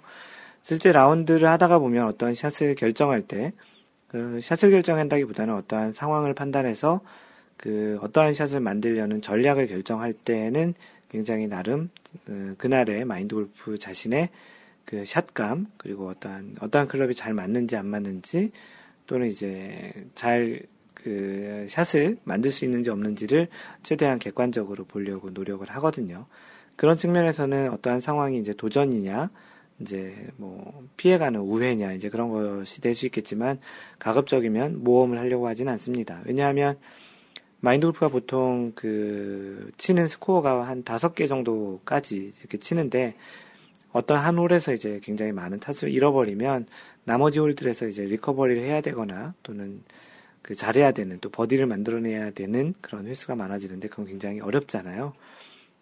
실제 라운드를 하다가 보면 어떤 샷을 결정할 때 그 샷을 결정한다기보다는 어떠한 상황을 판단해서 그 어떠한 샷을 만들려는 전략을 결정할 때는 굉장히 나름 그날의 마인드골프 자신의 그 샷감, 그리고 어떠한 어떠한 클럽이 잘 맞는지 안 맞는지, 또는 이제 잘 그 샷을 만들 수 있는지 없는지를 최대한 객관적으로 보려고 노력을 하거든요. 그런 측면에서는 어떠한 상황이 이제 도전이냐, 이제 뭐 피해가는 우회냐, 이제 그런 것이 될 수 있겠지만, 가급적이면 모험을 하려고 하진 않습니다. 왜냐하면 마인드골프가 보통 그 치는 스코어가 한 다섯 개 정도까지 이렇게 치는데, 어떤 한 홀에서 이제 굉장히 많은 탓을 잃어버리면 나머지 홀들에서 이제 리커버리를 해야 되거나, 또는 그 잘해야 되는, 또 버디를 만들어내야 되는 그런 횟수가 많아지는데, 그건 굉장히 어렵잖아요.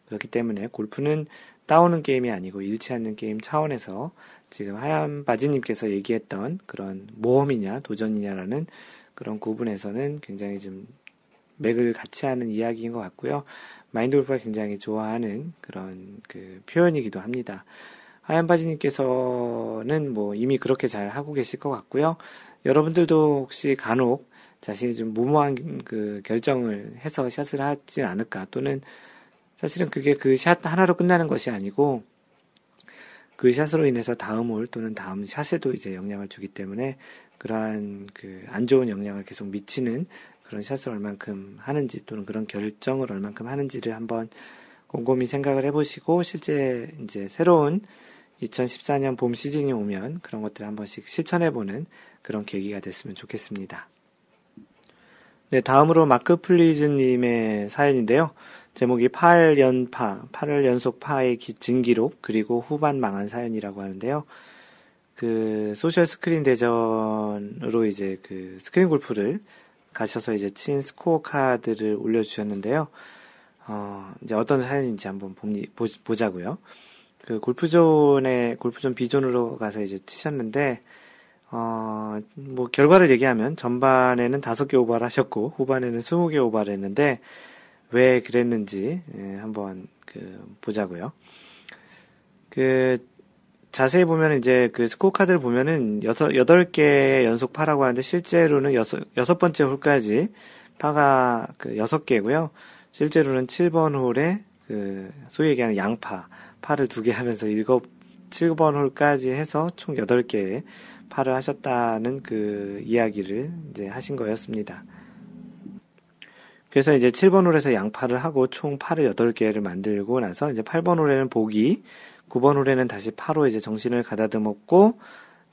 그렇기 때문에 골프는 따오는 게임이 아니고 잃지 않는 게임 차원에서 지금 하얀바지님께서 얘기했던 그런 모험이냐 도전이냐라는 그런 구분에서는 굉장히 좀 맥을 같이 하는 이야기인 것 같고요. 마인드골프가 굉장히 좋아하는 그런 그 표현이기도 합니다. 하얀바지님께서는 뭐 이미 그렇게 잘 하고 계실 것 같고요. 여러분들도 혹시 간혹 자신이 좀 무모한 그 결정을 해서 샷을 하지 않을까, 또는 사실은 그게 그 샷 하나로 끝나는 것이 아니고 그 샷으로 인해서 다음 홀 또는 다음 샷에도 이제 영향을 주기 때문에, 그러한 그 안 좋은 영향을 계속 미치는 그런 샷을 얼만큼 하는지, 또는 그런 결정을 얼만큼 하는지를 한번 곰곰이 생각을 해보시고, 실제 이제 새로운 이천십사 년 봄 시즌이 오면 그런 것들을 한 번씩 실천해보는 그런 계기가 됐으면 좋겠습니다. 네, 다음으로 마크 플리즈님의 사연인데요. 제목이 팔 연파, 팔 월 연속 파의 진기록, 그리고 후반 망한 사연이라고 하는데요. 그 소셜 스크린 대전으로 이제 그 스크린 골프를 가셔서 이제 친 스코어 카드를 올려주셨는데요. 어, 이제 어떤 사연인지 한번 봅니, 보, 보자고요. 그 골프존에, 골프존 B존으로 가서 이제 치셨는데, 어, 뭐, 결과를 얘기하면 전반에는 다섯 개 오버를 하셨고, 후반에는 스무 개 오버를 했는데, 왜 그랬는지, 예, 한번, 그, 보자고요. 그, 자세히 보면, 이제, 그, 스코어 카드를 보면은, 여섯, 여덟 개 연속 파라고 하는데, 실제로는 여섯, 여섯 번째 홀까지 파가, 그, 여섯 개고요. 실제로는 칠 번 홀에, 그, 소위 얘기하는 양파, 파를 두 개 하면서 일곱, 칠 번 홀까지 해서 총 여덟 개의 파를 하셨다는 그, 이야기를, 이제, 하신 거였습니다. 그래서 이제 칠 번 홀에서 양파를 하고 총 파를 여덟 개를 만들고 나서, 이제 팔 번 홀에는 보기, 구 번 홀에는 다시 파로 이제 정신을 가다듬었고,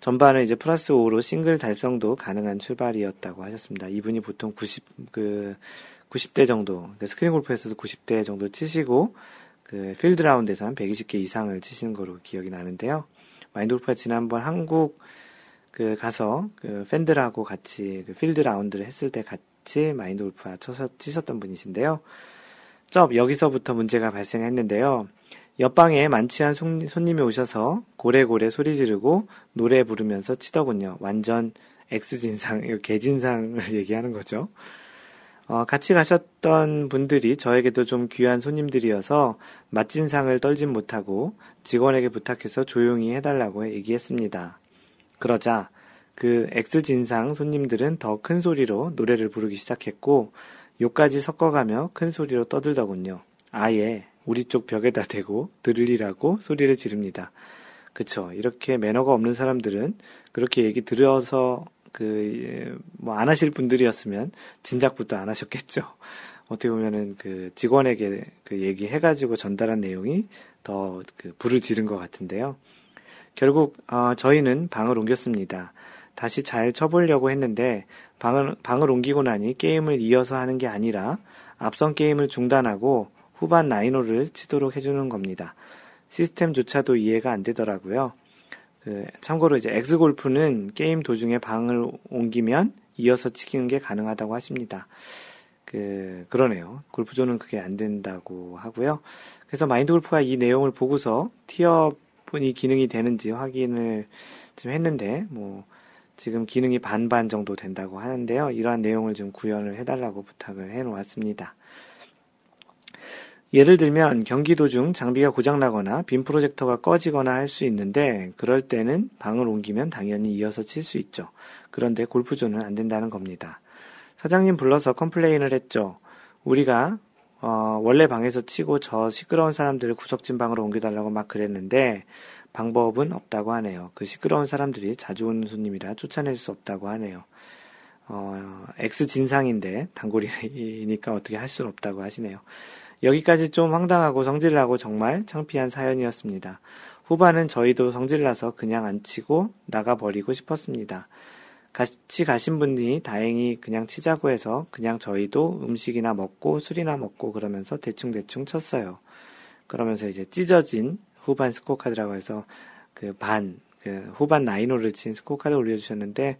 전반에 이제 플러스 오로 싱글 달성도 가능한 출발이었다고 하셨습니다. 이분이 보통 구십, 그, 구십 대 정도, 스크린 골프에서도 구십 대 정도 치시고, 그, 필드 라운드에서 한 백이십 개 이상을 치시는 거로 기억이 나는데요. 마인드 골프가 지난번 한국, 그, 가서, 그, 팬들하고 같이, 그, 필드 라운드를 했을 때 같이 마인드 골프가 쳐서 치셨던 분이신데요. 쩝, 여기서부터 문제가 발생했는데요. 옆방에 만취한 손님이 오셔서 고래고래 소리 지르고 노래 부르면서 치더군요. 완전 X진상, 개진상을 얘기하는 거죠. 어, 같이 가셨던 분들이 저에게도 좀 귀한 손님들이어서 맛진상을 떨진 못하고 직원에게 부탁해서 조용히 해달라고 얘기했습니다. 그러자 그 X진상 손님들은 더 큰 소리로 노래를 부르기 시작했고, 욕까지 섞어가며 큰 소리로 떠들더군요. 아예 우리 쪽 벽에다 대고 들으리라고 소리를 지릅니다. 그쵸. 이렇게 매너가 없는 사람들은, 그렇게 얘기 들어서, 그, 뭐, 안 하실 분들이었으면, 진작부터 안 하셨겠죠. 어떻게 보면은, 그, 직원에게 그 얘기해가지고 전달한 내용이 더, 그, 불을 지른 것 같은데요. 결국, 어, 저희는 방을 옮겼습니다. 다시 잘 쳐보려고 했는데, 방을, 방을 옮기고 나니 게임을 이어서 하는 게 아니라, 앞선 게임을 중단하고, 후반 나인 홀을 치도록 해주는 겁니다. 시스템조차도 이해가 안 되더라고요. 그 참고로 이제 엑스골프는 게임 도중에 방을 옮기면 이어서 치기는 게 가능하다고 하십니다. 그, 그러네요. 골프존은 그게 안 된다고 하고요. 그래서 마인드골프가 이 내용을 보고서 티어분이 기능이 되는지 확인을 좀 했는데, 뭐 지금 기능이 반반 정도 된다고 하는데요. 이러한 내용을 좀 구현을 해달라고 부탁을 해놓았습니다. 예를 들면 경기 도중 장비가 고장나거나 빔 프로젝터가 꺼지거나 할 수 있는데, 그럴 때는 방을 옮기면 당연히 이어서 칠 수 있죠. 그런데 골프존은 안 된다는 겁니다. 사장님 불러서 컴플레인을 했죠. 우리가 어, 원래 방에서 치고 저 시끄러운 사람들을 구석진 방으로 옮겨달라고 막 그랬는데 방법은 없다고 하네요. 그 시끄러운 사람들이 자주 오는 손님이라 쫓아낼 수 없다고 하네요. 어, X 진상인데 단골이니까 어떻게 할 수는 없다고 하시네요. 여기까지 좀 황당하고 성질나고 정말 창피한 사연이었습니다. 후반은 저희도 성질나서 그냥 안 치고 나가버리고 싶었습니다. 같이 가신 분이 다행히 그냥 치자고 해서 그냥 저희도 음식이나 먹고 술이나 먹고 그러면서 대충대충 쳤어요. 그러면서 이제 찢어진 후반 스코어 카드라고 해서 그 반, 그 후반 나인홀을 친 스코어 카드 올려주셨는데,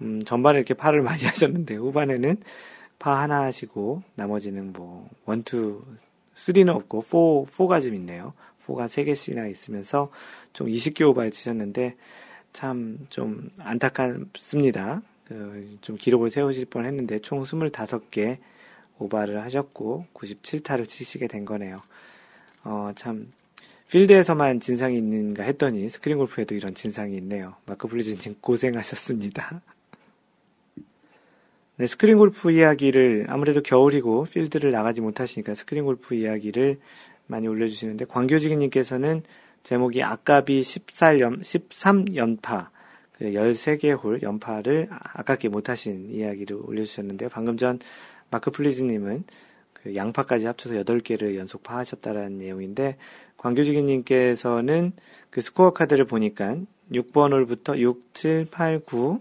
음, 전반에 이렇게 파를 많이 하셨는데, 후반에는 파 하나 하시고, 나머지는 뭐, 원, 투, 쓰리는 없고, 포, 포가 좀 있네요. 포가 세 개씩이나 있으면서 좀 이십 개 오바를 치셨는데, 참, 좀, 안타깝습니다. 그, 좀 기록을 세우실 뻔 했는데, 총 스물다섯 개 오바를 하셨고, 구십칠 타를 치시게 된 거네요. 어, 참, 필드에서만 진상이 있는가 했더니, 스크린 골프에도 이런 진상이 있네요. 마크 블리즈님 고생하셨습니다. 네, 스크린 골프 이야기를, 아무래도 겨울이고, 필드를 나가지 못하시니까 스크린 골프 이야기를 많이 올려주시는데, 광교지기님께서는, 제목이 아깝이 십삼 연파, 열세 개 홀 연파를 아깝게 못하신 이야기를 올려주셨는데요. 방금 전 마크 플리즈님은 그 양파까지 합쳐서 여덟 개를 연속 파하셨다라는 내용인데, 광교지기님께서는 그 스코어 카드를 보니까 육 번 홀부터 육, 칠, 팔, 구,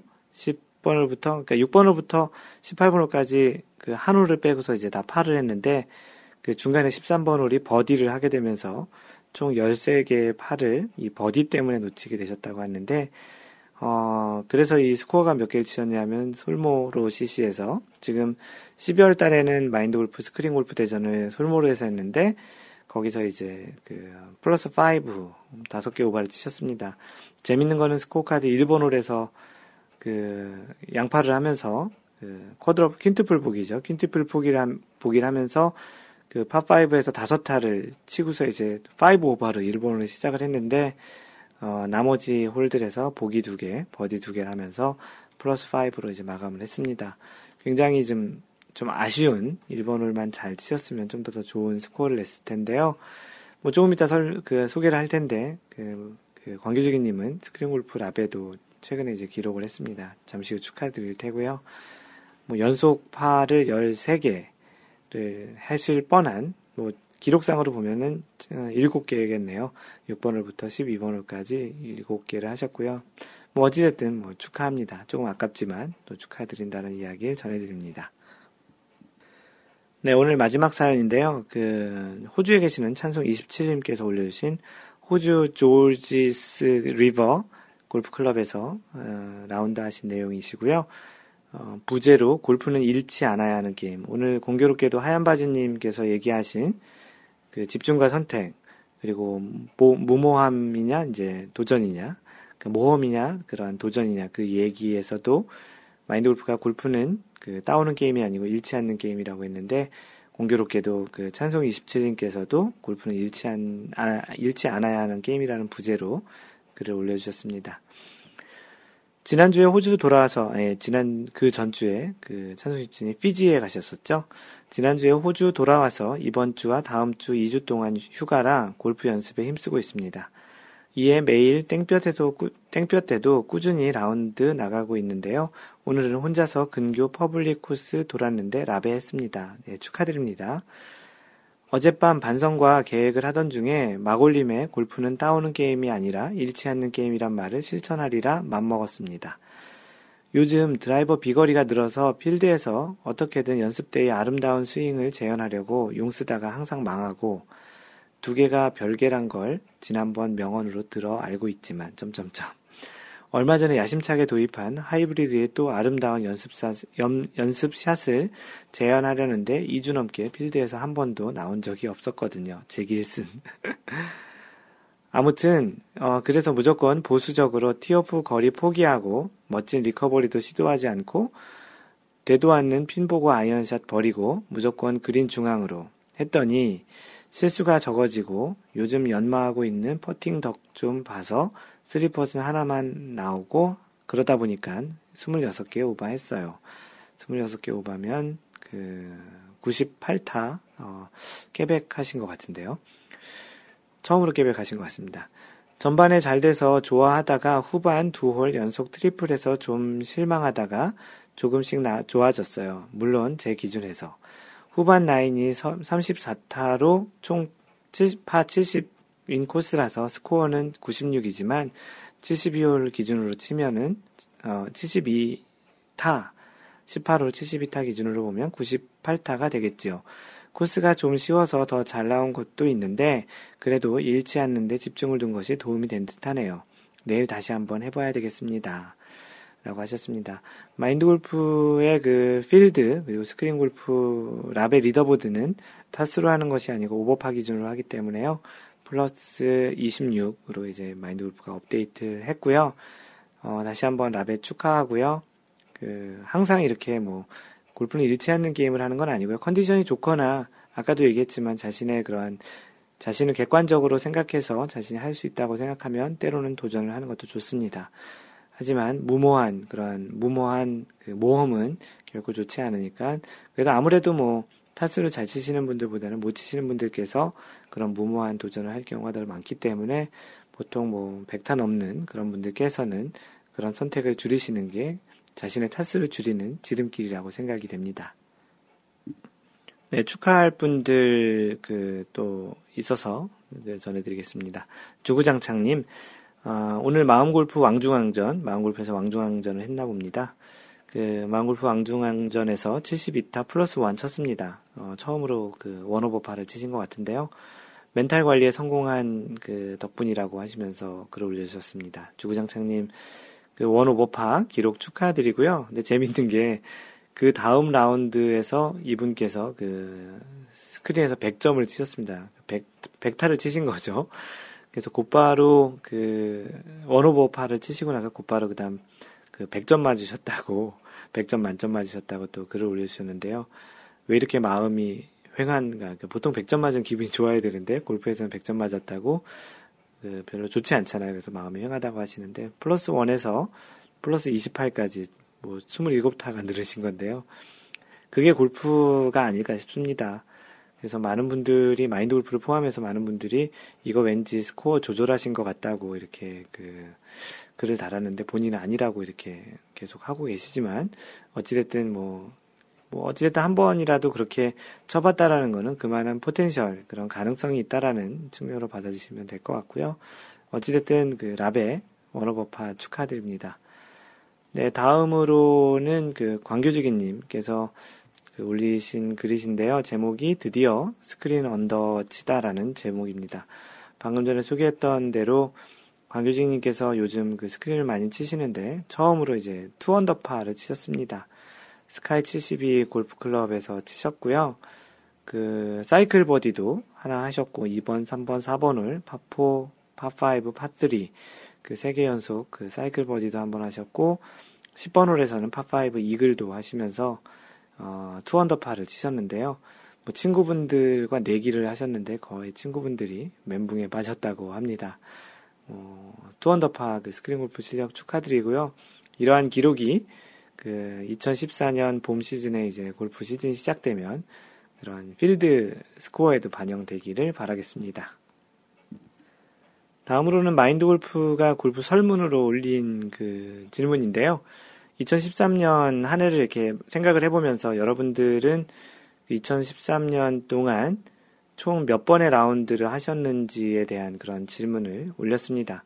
십 번 홀부터, 그러니까 육 번 홀부터 십팔 번 홀까지 그 한 홀을 빼고서 이제 다 파를 했는데, 그 중간에 십삼 번 홀이 버디를 하게 되면서 총 열세 개의 파를 이 버디 때문에 놓치게 되셨다고 하는데, 어, 그래서 이 스코어가 몇 개를 치셨냐면, 솔모로 씨씨에서, 지금 십이월 달에는 마인드 골프 스크린 골프 대전을 솔모로에서 했는데, 거기서 이제 그, 플러스 오, 다섯 개 오바를 치셨습니다. 재밌는 거는 스코어 카드 일 번 홀에서 그, 양파를 하면서, 그, 쿼드럽, 퀸트플 포기죠. 퀸트플 포기를, 함, 포기를 하면서, 그, 파오에서 다섯 타를 치고서 이제 오 오버로 일본을 시작을 했는데, 어, 나머지 홀들에서 보기 두 개, 버디 두 개를 하면서 플러스 오로 이제 마감을 했습니다. 굉장히 좀, 좀 아쉬운 일본 홀만 잘 치셨으면 좀 더 더 좋은 스코어를 냈을 텐데요. 뭐 조금 이따 설, 그, 소개를 할 텐데, 그, 그, 광규주기님은 스크린 골프 랍에도 최근에 이제 기록을 했습니다. 잠시 후 축하드릴 테고요. 뭐 연속 파를 열세 개, 하실 뻔한, 뭐, 기록상으로 보면은, 일곱 개겠네요. 육 번 홀부터 십이 번 홀까지 일곱 개를 하셨고요. 뭐, 어찌됐든, 뭐, 축하합니다. 조금 아깝지만, 또 축하드린다는 이야기를 전해드립니다. 네, 오늘 마지막 사연인데요. 그, 호주에 계시는 찬송 이십칠 님께서 올려주신 호주 조지스 리버 골프클럽에서, 어, 라운드 하신 내용이시고요. 어, 부제로 골프는 잃지 않아야 하는 게임. 오늘 공교롭게도 하얀바지님께서 얘기하신 그 집중과 선택, 그리고 모, 무모함이냐 이제 도전이냐, 그 모험이냐 그러한 도전이냐, 그 얘기에서도 마인드골프가 골프는 그 따오는 게임이 아니고 잃지 않는 게임이라고 했는데, 공교롭게도 그 찬송 이십칠 님께서도 골프는 잃지 안 아, 잃지 않아야 하는 게임이라는 부제로 글을 올려주셨습니다. 지난주에 호주 돌아와서, 예, 지난, 그 전주에, 그, 찬송집진이 피지에 가셨었죠? 지난주에 호주 돌아와서 이번주와 다음주 이 주 동안 휴가라 골프 연습에 힘쓰고 있습니다. 이에 매일 땡볕에도, 꾸, 땡볕 때도 꾸준히 라운드 나가고 있는데요. 오늘은 혼자서 근교 퍼블릭 코스 돌았는데 라베 했습니다. 예, 축하드립니다. 어젯밤 반성과 계획을 하던 중에 마골님의 골프는 따오는 게임이 아니라 잃지 않는 게임이란 말을 실천하리라 맘먹었습니다. 요즘 드라이버 비거리가 늘어서 필드에서 어떻게든 연습대의 아름다운 스윙을 재현하려고 용 쓰다가 항상 망하고, 두 개가 별개란 걸 지난번 명언으로 들어 알고 있지만 점점점 얼마 전에 야심차게 도입한 하이브리드의 또 아름다운 연습사, 연, 연습샷을 재현하려는데 이 주 넘게 필드에서 한 번도 나온 적이 없었거든요. 제 길슨. 아무튼 어, 그래서 무조건 보수적으로 티오프 거리 포기하고 멋진 리커버리도 시도하지 않고 되도 않는 핀보고 아이언샷 버리고 무조건 그린 중앙으로 했더니 실수가 적어지고, 요즘 연마하고 있는 퍼팅 덕 좀 봐서 삼 퍼센트 하나만 나오고, 그러다 보니까 스물여섯 개 오바했어요. 스물여섯 개 오바면 그 구십팔 타 어, 깨백하신 것 같은데요. 처음으로 깨백하신 것 같습니다. 전반에 잘 돼서 좋아하다가 후반 두 홀 연속 트리플에서 좀 실망하다가 조금씩 나, 좋아졌어요. 물론 제 기준에서. 후반 라인이 삼십사 타로 총 칠, 파 칠십 인코스라서 스코어는 구십육이지만 칠십이 홀 기준으로 치면은 어, 칠십이 타, 십팔 홀 칠십이 타 기준으로 보면 구십팔 타가 되겠지요. 코스가 좀 쉬워서 더 잘 나온 것도 있는데 그래도 잃지 않는데 집중을 둔 것이 도움이 된 듯하네요. 내일 다시 한번 해봐야 되겠습니다. 라고 하셨습니다. 마인드골프의 그 필드 그리고 스크린골프 랍의 리더보드는 타수로 하는 것이 아니고 오버파 기준으로 하기 때문에요. 플러스 이십육으로 이제 마인드골프가 업데이트를 했고요. 어, 다시 한번 랍에 축하하고요. 그 항상 이렇게 뭐 골프는 잃지 않는 게임을 하는 건 아니고요. 컨디션이 좋거나 아까도 얘기했지만 자신의 그러한 자신을 객관적으로 생각해서 자신이 할 수 있다고 생각하면 때로는 도전을 하는 것도 좋습니다. 하지만 무모한 그런 무모한 그 모험은 결코 좋지 않으니까 그래도 아무래도 뭐 타수를 잘 치시는 분들보다는 못 치시는 분들께서 그런 무모한 도전을 할 경우가 더 많기 때문에 보통 뭐 백 타 넘는 그런 분들께서는 그런 선택을 줄이시는 게 자신의 타수를 줄이는 지름길이라고 생각이 됩니다. 네, 축하할 분들 그 또 있어서 네, 전해드리겠습니다. 주구장창님, 어, 오늘 마음골프 왕중왕전, 마음골프에서 왕중왕전을 했나 봅니다. 그 마음골프 왕중왕전에서 칠십이 타 플러스 일 쳤습니다. 어, 처음으로 그 원오버파를 치신 것 같은데요. 멘탈 관리에 성공한 그 덕분이라고 하시면서 글을 올려주셨습니다. 주구장창님, 그 원오버파 기록 축하드리고요. 근데 재밌는 게 그 다음 라운드에서 이분께서 그 스크린에서 백 점을 치셨습니다. 백, 백 타를 치신 거죠. 그래서 곧바로 그 원오버파를 치시고 나서 곧바로 그 다음 그 백 점 맞으셨다고 백 점 만점 맞으셨다고 또 글을 올려주셨는데요. 왜 이렇게 마음이 휑한가. 보통 백 점 맞으면 기분이 좋아야 되는데 골프에서는 백 점 맞았다고 그 별로 좋지 않잖아요. 그래서 마음이 휑하다고 하시는데 플러스 일에서 플러스 이십팔까지 뭐 이십칠 타가 늘으신 건데요. 그게 골프가 아닐까 싶습니다. 그래서 많은 분들이 마인드 골프를 포함해서 많은 분들이 이거 왠지 스코어 조절하신 것 같다고 이렇게 그 글을 달았는데 본인은 아니라고 이렇게 계속 하고 계시지만 어찌됐든 뭐, 뭐 어찌됐든 한 번이라도 그렇게 쳐봤다라는 거는 그만한 포텐셜 그런 가능성이 있다라는 측면으로 받아주시면 될 것 같고요. 어찌됐든 그 랍의 원오버파 축하드립니다. 네, 다음으로는 그 광교지기님께서 올리신 글이신데요. 제목이 드디어 스크린 언더 치다라는 제목입니다. 방금 전에 소개했던 대로 광규직님께서 요즘 그 스크린을 많이 치시는데 처음으로 이제 투 언더파를 치셨습니다. 스카이 칠십이 골프클럽에서 치셨고요. 그 사이클 버디도 하나 하셨고 이 번, 삼 번, 사 번을 파포, 파오, 파삼 그 세 개 연속 그 사이클 버디도 한번 하셨고 십 번 홀에서는 파오 이글도 하시면서 어, 투 언더파를 치셨는데요. 뭐 친구분들과 내기를 하셨는데 거의 친구분들이 멘붕에 빠졌다고 합니다. 어, 투 언더파 그 스크린 골프 실력 축하드리고요. 이러한 기록이 그 이천십사 년 봄 시즌에 이제 골프 시즌 시작되면 그러한 필드 스코어에도 반영되기를 바라겠습니다. 다음으로는 마인드 골프가 골프 설문으로 올린 그 질문인데요. 이천십삼 년 한 해를 이렇게 생각을 해보면서 여러분들은 이천십삼 년 동안 총 몇 번의 라운드를 하셨는지에 대한 그런 질문을 올렸습니다.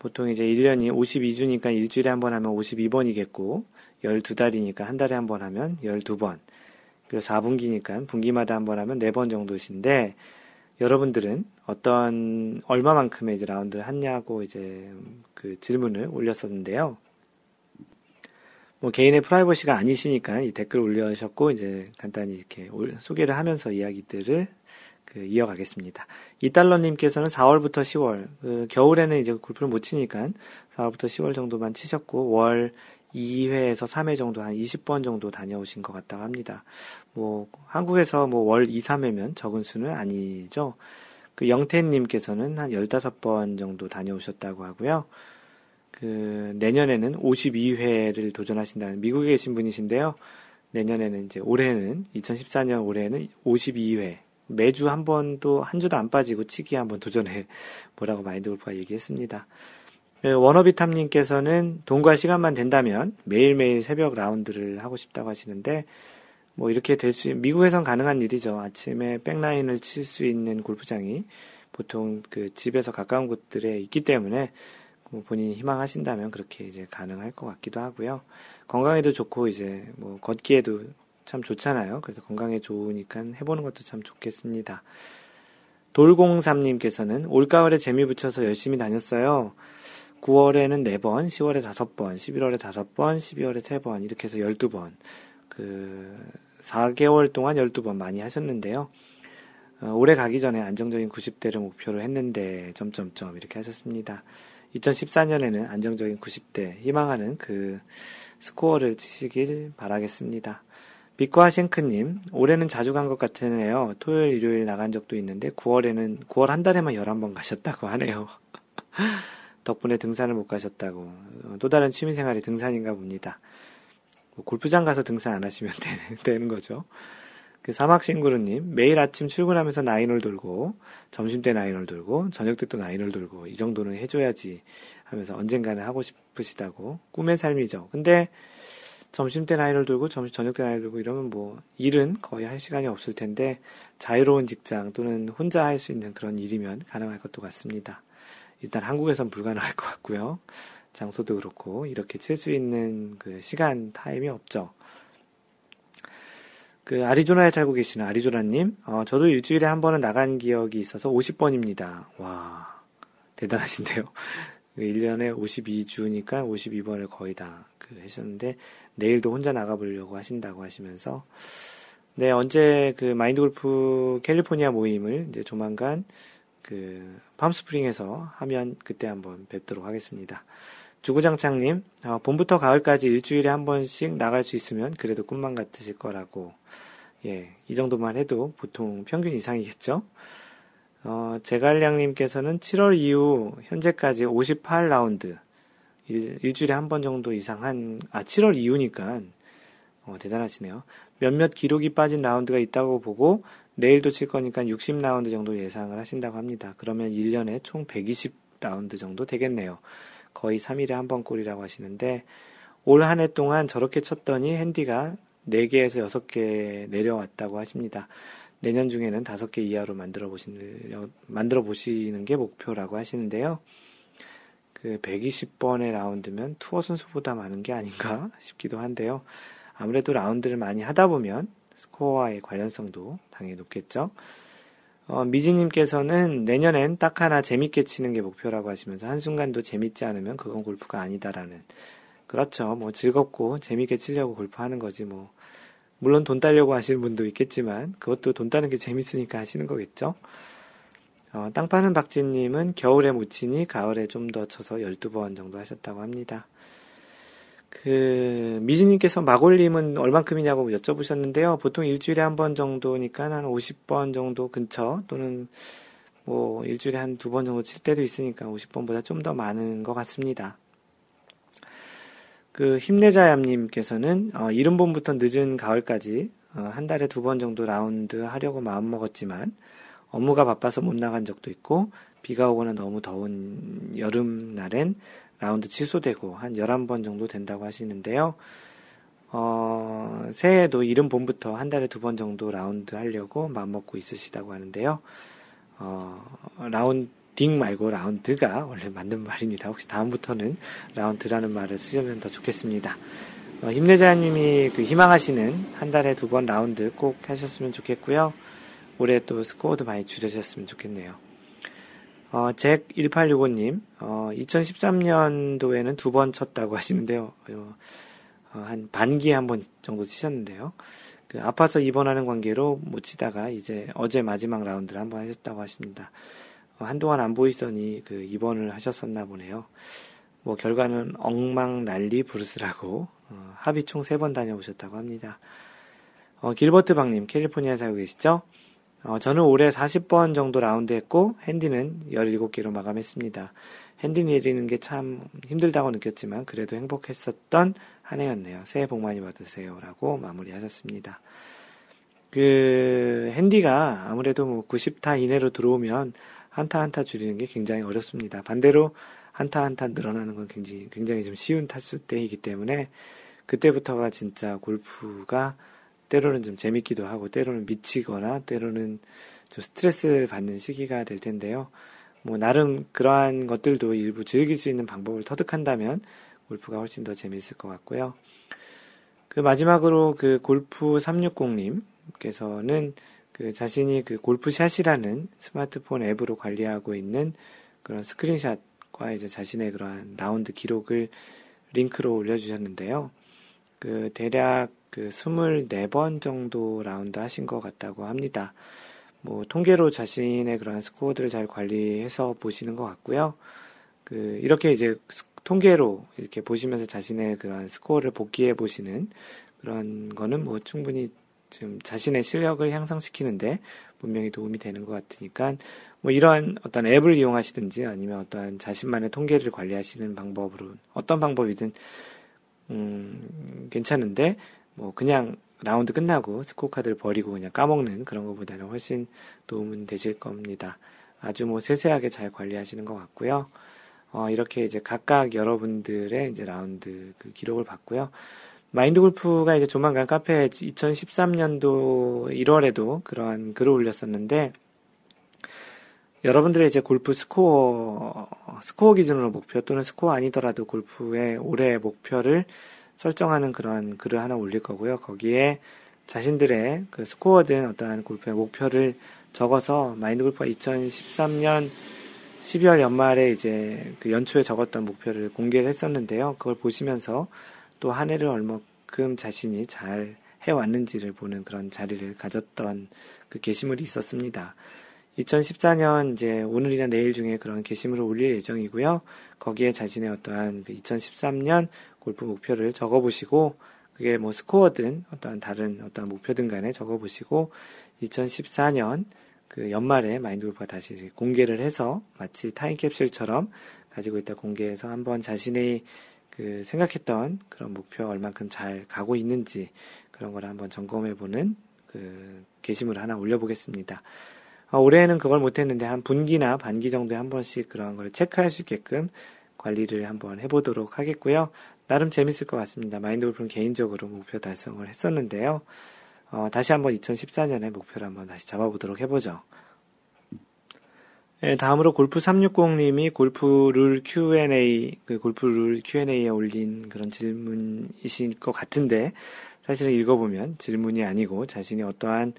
보통 이제 일 년이 오십이 주니까 일주일에 한 번 하면 오십이 번이겠고 열두 달이니까 한 달에 한 번 하면 열두 번 그리고 사 분기니까 분기마다 한 번 하면 네 번 정도신데 여러분들은 어떤 얼마만큼의 이제 라운드를 했냐고 이제 그 질문을 올렸었는데요. 뭐 개인의 프라이버시가 아니시니까 이 댓글 올려주셨고 이제 간단히 이렇게 소개를 하면서 이야기들을 그 이어가겠습니다. 이달러님께서는 사월부터 시월 그 겨울에는 이제 골프를 못 치니까 사월부터 시월 정도만 치셨고 월 이 회에서 삼 회 정도 한 이십 번 정도 다녀오신 것 같다고 합니다. 뭐 한국에서 뭐 월 이, 삼 회면 적은 수는 아니죠. 그 영태님께서는 한 십오 번 정도 다녀오셨다고 하고요. 그, 내년에는 오십이 회를 도전하신다는 미국에 계신 분이신데요. 내년에는 이제 올해는 이천십사 년 올해는 오십이 회 매주 한 번도 한 주도 안 빠지고 치기에 한번 도전해 보라고 마인드골프가 얘기했습니다. 워너비탐님께서는 돈과 시간만 된다면 매일매일 새벽 라운드를 하고 싶다고 하시는데 뭐 이렇게 될 수, 미국에선 가능한 일이죠. 아침에 백라인을 칠 수 있는 골프장이 보통 그 집에서 가까운 곳들에 있기 때문에 본인이 희망하신다면 그렇게 이제 가능할 것 같기도 하고요. 건강에도 좋고 이제 뭐 걷기에도 참 좋잖아요. 그래서 건강에 좋으니까 해보는 것도 참 좋겠습니다. 돌공삼님께서는 올가을에 재미 붙여서 열심히 다녔어요. 구월에는 네 번, 시월에 다섯 번, 십일월에 다섯 번, 십이월에 세 번 이렇게 해서 열두 번 그 사 개월 동안 열두 번 많이 하셨는데요. 어, 올해 가기 전에 안정적인 구십 대를 목표로 했는데 점점점 이렇게 하셨습니다. 이천십사 년에는 안정적인 구십 대 희망하는 그 스코어를 치시길 바라겠습니다. 빛과 싱크님, 올해는 자주 간 것 같으네요. 토요일, 일요일 나간 적도 있는데 구월에는 구월 한 달에만 열한 번 가셨다고 하네요. 덕분에 등산을 못 가셨다고. 또 다른 취미생활이 등산인가 봅니다. 골프장 가서 등산 안 하시면 되는, 되는 거죠. 그 사막싱구루님, 매일 아침 출근하면서 나인홀 돌고 점심때 나인홀 돌고 저녁때 또 나인홀 돌고 이 정도는 해줘야지 하면서 언젠가는 하고 싶으시다고. 꿈의 삶이죠. 근데 점심때 나인홀 돌고 점심, 저녁때 나인홀 돌고 이러면 뭐 일은 거의 할 시간이 없을 텐데 자유로운 직장 또는 혼자 할 수 있는 그런 일이면 가능할 것도 같습니다. 일단 한국에선 불가능할 것 같고요. 장소도 그렇고 이렇게 칠 수 있는 그 시간 타임이 없죠. 그 아리조나에 살고 계시는 아리조나님, 어, 저도 일주일에 한 번은 나간 기억이 있어서 오십 번입니다. 와, 대단하신데요. 일 년에 오십이 주니까 오십이 번을 거의 다 그 하셨는데 내일도 혼자 나가보려고 하신다고 하시면서 네 언제 그 마인드골프 캘리포니아 모임을 이제 조만간 그 팜스프링에서 하면 그때 한번 뵙도록 하겠습니다. 주구장창님, 어, 봄부터 가을까지 일주일에 한 번씩 나갈 수 있으면 그래도 꿈만 같으실 거라고. 예, 이 정도만 해도 보통 평균 이상이겠죠. 어, 제갈량님께서는 칠월 이후 현재까지 오십팔 라운드 일, 일주일에 한 번 정도 이상 한, 아 칠월 이후니까 어, 대단하시네요. 몇몇 기록이 빠진 라운드가 있다고 보고 내일도 칠 거니까 육십 라운드 정도 예상을 하신다고 합니다. 그러면 일 년에 총 백이십 라운드 정도 되겠네요. 거의 삼 일에 한 번 꼴이라고 하시는데 올 한 해 동안 저렇게 쳤더니 핸디가 네 개에서 여섯 개 내려왔다고 하십니다. 내년 중에는 다섯 개 이하로 만들어 보시는, 만들어 보시는 게 목표라고 하시는데요. 그 백이십 번의 라운드면 투어 선수보다 많은 게 아닌가 싶기도 한데요. 아무래도 라운드를 많이 하다 보면 스코어와의 관련성도 당연히 높겠죠. 어, 미지님께서는 내년엔 딱 하나 재밌게 치는 게 목표라고 하시면서 한순간도 재밌지 않으면 그건 골프가 아니다라는. 그렇죠. 뭐 즐겁고 재밌게 치려고 골프하는 거지 뭐. 물론 돈 따려고 하시는 분도 있겠지만 그것도 돈 따는 게 재밌으니까 하시는 거겠죠. 어, 땅 파는 박진님은 겨울에 못 치니 가을에 좀 더 쳐서 열두 번 정도 하셨다고 합니다. 그 미지님께서 마골님은 얼만큼이냐고 여쭤보셨는데요. 보통 일주일에 한 번 정도니까 한 오십 번 정도 근처 또는 뭐 일주일에 한 두 번 정도 칠 때도 있으니까 오십 번보다 좀 더 많은 것 같습니다. 그 힘내자얌님께서는 어, 이른 봄부터 늦은 가을까지 어, 한 달에 두 번 정도 라운드 하려고 마음먹었지만 업무가 바빠서 못 나간 적도 있고 비가 오거나 너무 더운 여름날엔 라운드 취소되고 한 열한 번 정도 된다고 하시는데요. 어, 새해에도 이른 봄부터 한 달에 두 번 정도 라운드 하려고 마음먹고 있으시다고 하는데요. 어, 라운딩 말고 라운드가 원래 맞는 말입니다. 혹시 다음부터는 라운드라는 말을 쓰시면 더 좋겠습니다. 어, 힘내자님이 그 희망하시는 한 달에 두 번 라운드 꼭 하셨으면 좋겠고요. 올해 또 스코어도 많이 줄여주셨으면 좋겠네요. 어, 잭일팔육오님, 어, 이천십삼 년도에는 두 번 쳤다고 하시는데요. 어, 한 반기에 한 번 정도 치셨는데요. 그, 아파서 입원하는 관계로 못 치다가 이제 어제 마지막 라운드를 한 번 하셨다고 하십니다. 어, 한동안 안 보이더니 그 입원을 하셨었나 보네요. 뭐, 결과는 엉망 난리 브루스라고, 어, 합의 총 세 번 다녀오셨다고 합니다. 어, 길버트 박님, 캘리포니아에 살고 계시죠? 어, 저는 올해 사십 번 정도 라운드 했고 핸디는 열일곱 개로 마감했습니다. 핸디 내리는 게 참 힘들다고 느꼈지만 그래도 행복했었던 한 해였네요. 새해 복 많이 받으세요 라고 마무리하셨습니다. 그 핸디가 아무래도 뭐 구십 타 이내로 들어오면 한타 한타 줄이는 게 굉장히 어렵습니다. 반대로 한타 한타 늘어나는 건 굉장히, 굉장히 좀 쉬운 타수 때이기 때문에 그때부터가 진짜 골프가 때로는 좀 재밌기도 하고 때로는 미치거나 때로는 좀 스트레스를 받는 시기가 될 텐데요. 뭐 나름 그러한 것들도 일부 즐길 수 있는 방법을 터득한다면 골프가 훨씬 더 재밌을 것 같고요. 그 마지막으로 그 골프 삼백육십님께서는 그 자신이 그 골프샷이라는 스마트폰 앱으로 관리하고 있는 그런 스크린샷과 이제 자신의 그러한 라운드 기록을 링크로 올려주셨는데요. 그 대략 그 이십사 번 정도 라운드 하신 것 같다고 합니다. 뭐 통계로 자신의 그런 스코어들을 잘 관리해서 보시는 것 같고요. 그 이렇게 이제 통계로 이렇게 보시면서 자신의 그런 스코어를 복기해 보시는 그런 거는 뭐 충분히 지금 자신의 실력을 향상시키는데 분명히 도움이 되는 것 같으니까 뭐 이러한 어떤 앱을 이용하시든지 아니면 어떤 자신만의 통계를 관리하시는 방법으로 어떤 방법이든 음, 괜찮은데 뭐 그냥 라운드 끝나고 스코어 카드를 버리고 그냥 까먹는 그런 것보다는 훨씬 도움은 되실 겁니다. 아주 뭐 세세하게 잘 관리하시는 것 같고요. 어, 이렇게 이제 각각 여러분들의 이제 라운드 그 기록을 봤고요. 마인드 골프가 이제 조만간 카페에 이천십삼 년도 일월에도 그러한 글을 올렸었는데 여러분들의 이제 골프 스코어, 스코어 기준으로 목표 또는 스코어 아니더라도 골프의 올해의 목표를 설정하는 그런 글을 하나 올릴 거고요. 거기에 자신들의 그 스코어든 어떠한 골프의 목표를 적어서 마인드 골프가 이천십삼 년 십이월 연말에 이제 그 연초에 적었던 목표를 공개를 했었는데요. 그걸 보시면서 또 한 해를 얼마큼 자신이 잘 해왔는지를 보는 그런 자리를 가졌던 그 게시물이 있었습니다. 이천십사 년 이제 오늘이나 내일 중에 그런 게시물을 올릴 예정이고요. 거기에 자신의 어떠한 그 이천십삼 년 골프 목표를 적어보시고 그게 뭐 스코어든 어떤 다른 어떤 목표든 간에 적어보시고 이천십사 년 그 연말에 마인드 골프가 다시 공개를 해서 마치 타임캡슐처럼 가지고 있다 공개해서 한번 자신의 그 생각했던 그런 목표 얼만큼 잘 가고 있는지 그런 걸 한번 점검해보는 그 게시물을 하나 올려보겠습니다. 어, 올해에는 그걸 못했는데 한 분기나 반기 정도에 한 번씩 그런 걸 체크할 수 있게끔 관리를 한번 해보도록 하겠고요. 나름 재밌을 것 같습니다. 마인드 골프는 개인적으로 목표 달성을 했었는데요. 어, 다시 한번 이천십사 년에 목표를 한번 다시 잡아보도록 해보죠. 네, 다음으로 골프 삼백육십님이 골프 룰 큐 앤 에이, 그 골프 룰 큐 앤 에이에 올린 그런 질문이신 것 같은데 사실은 읽어보면 질문이 아니고 자신이 어떠한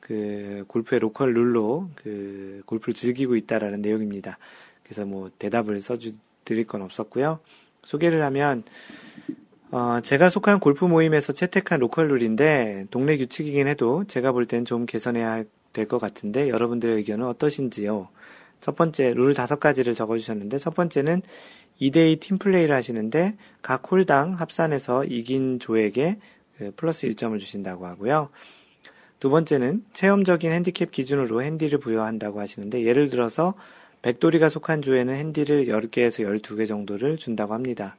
그 골프의 로컬 룰로 그 골프를 즐기고 있다라는 내용입니다. 그래서 뭐 대답을 써주 드릴 건 없었고요. 소개를 하면 어, 제가 속한 골프 모임에서 채택한 로컬 룰인데 동네 규칙이긴 해도 제가 볼 땐 좀 개선해야 될 것 같은데 여러분들의 의견은 어떠신지요? 첫 번째 룰 다섯 가지를 적어주셨는데 첫 번째는 이 대 이 팀플레이를 하시는데 각 홀당 합산해서 이긴 조에게 플러스 일 점을 주신다고 하고요. 두 번째는 체험적인 핸디캡 기준으로 핸디를 부여한다고 하시는데 예를 들어서 백돌이가 속한 조에는 핸디를 열 개에서 열두 개 정도를 준다고 합니다.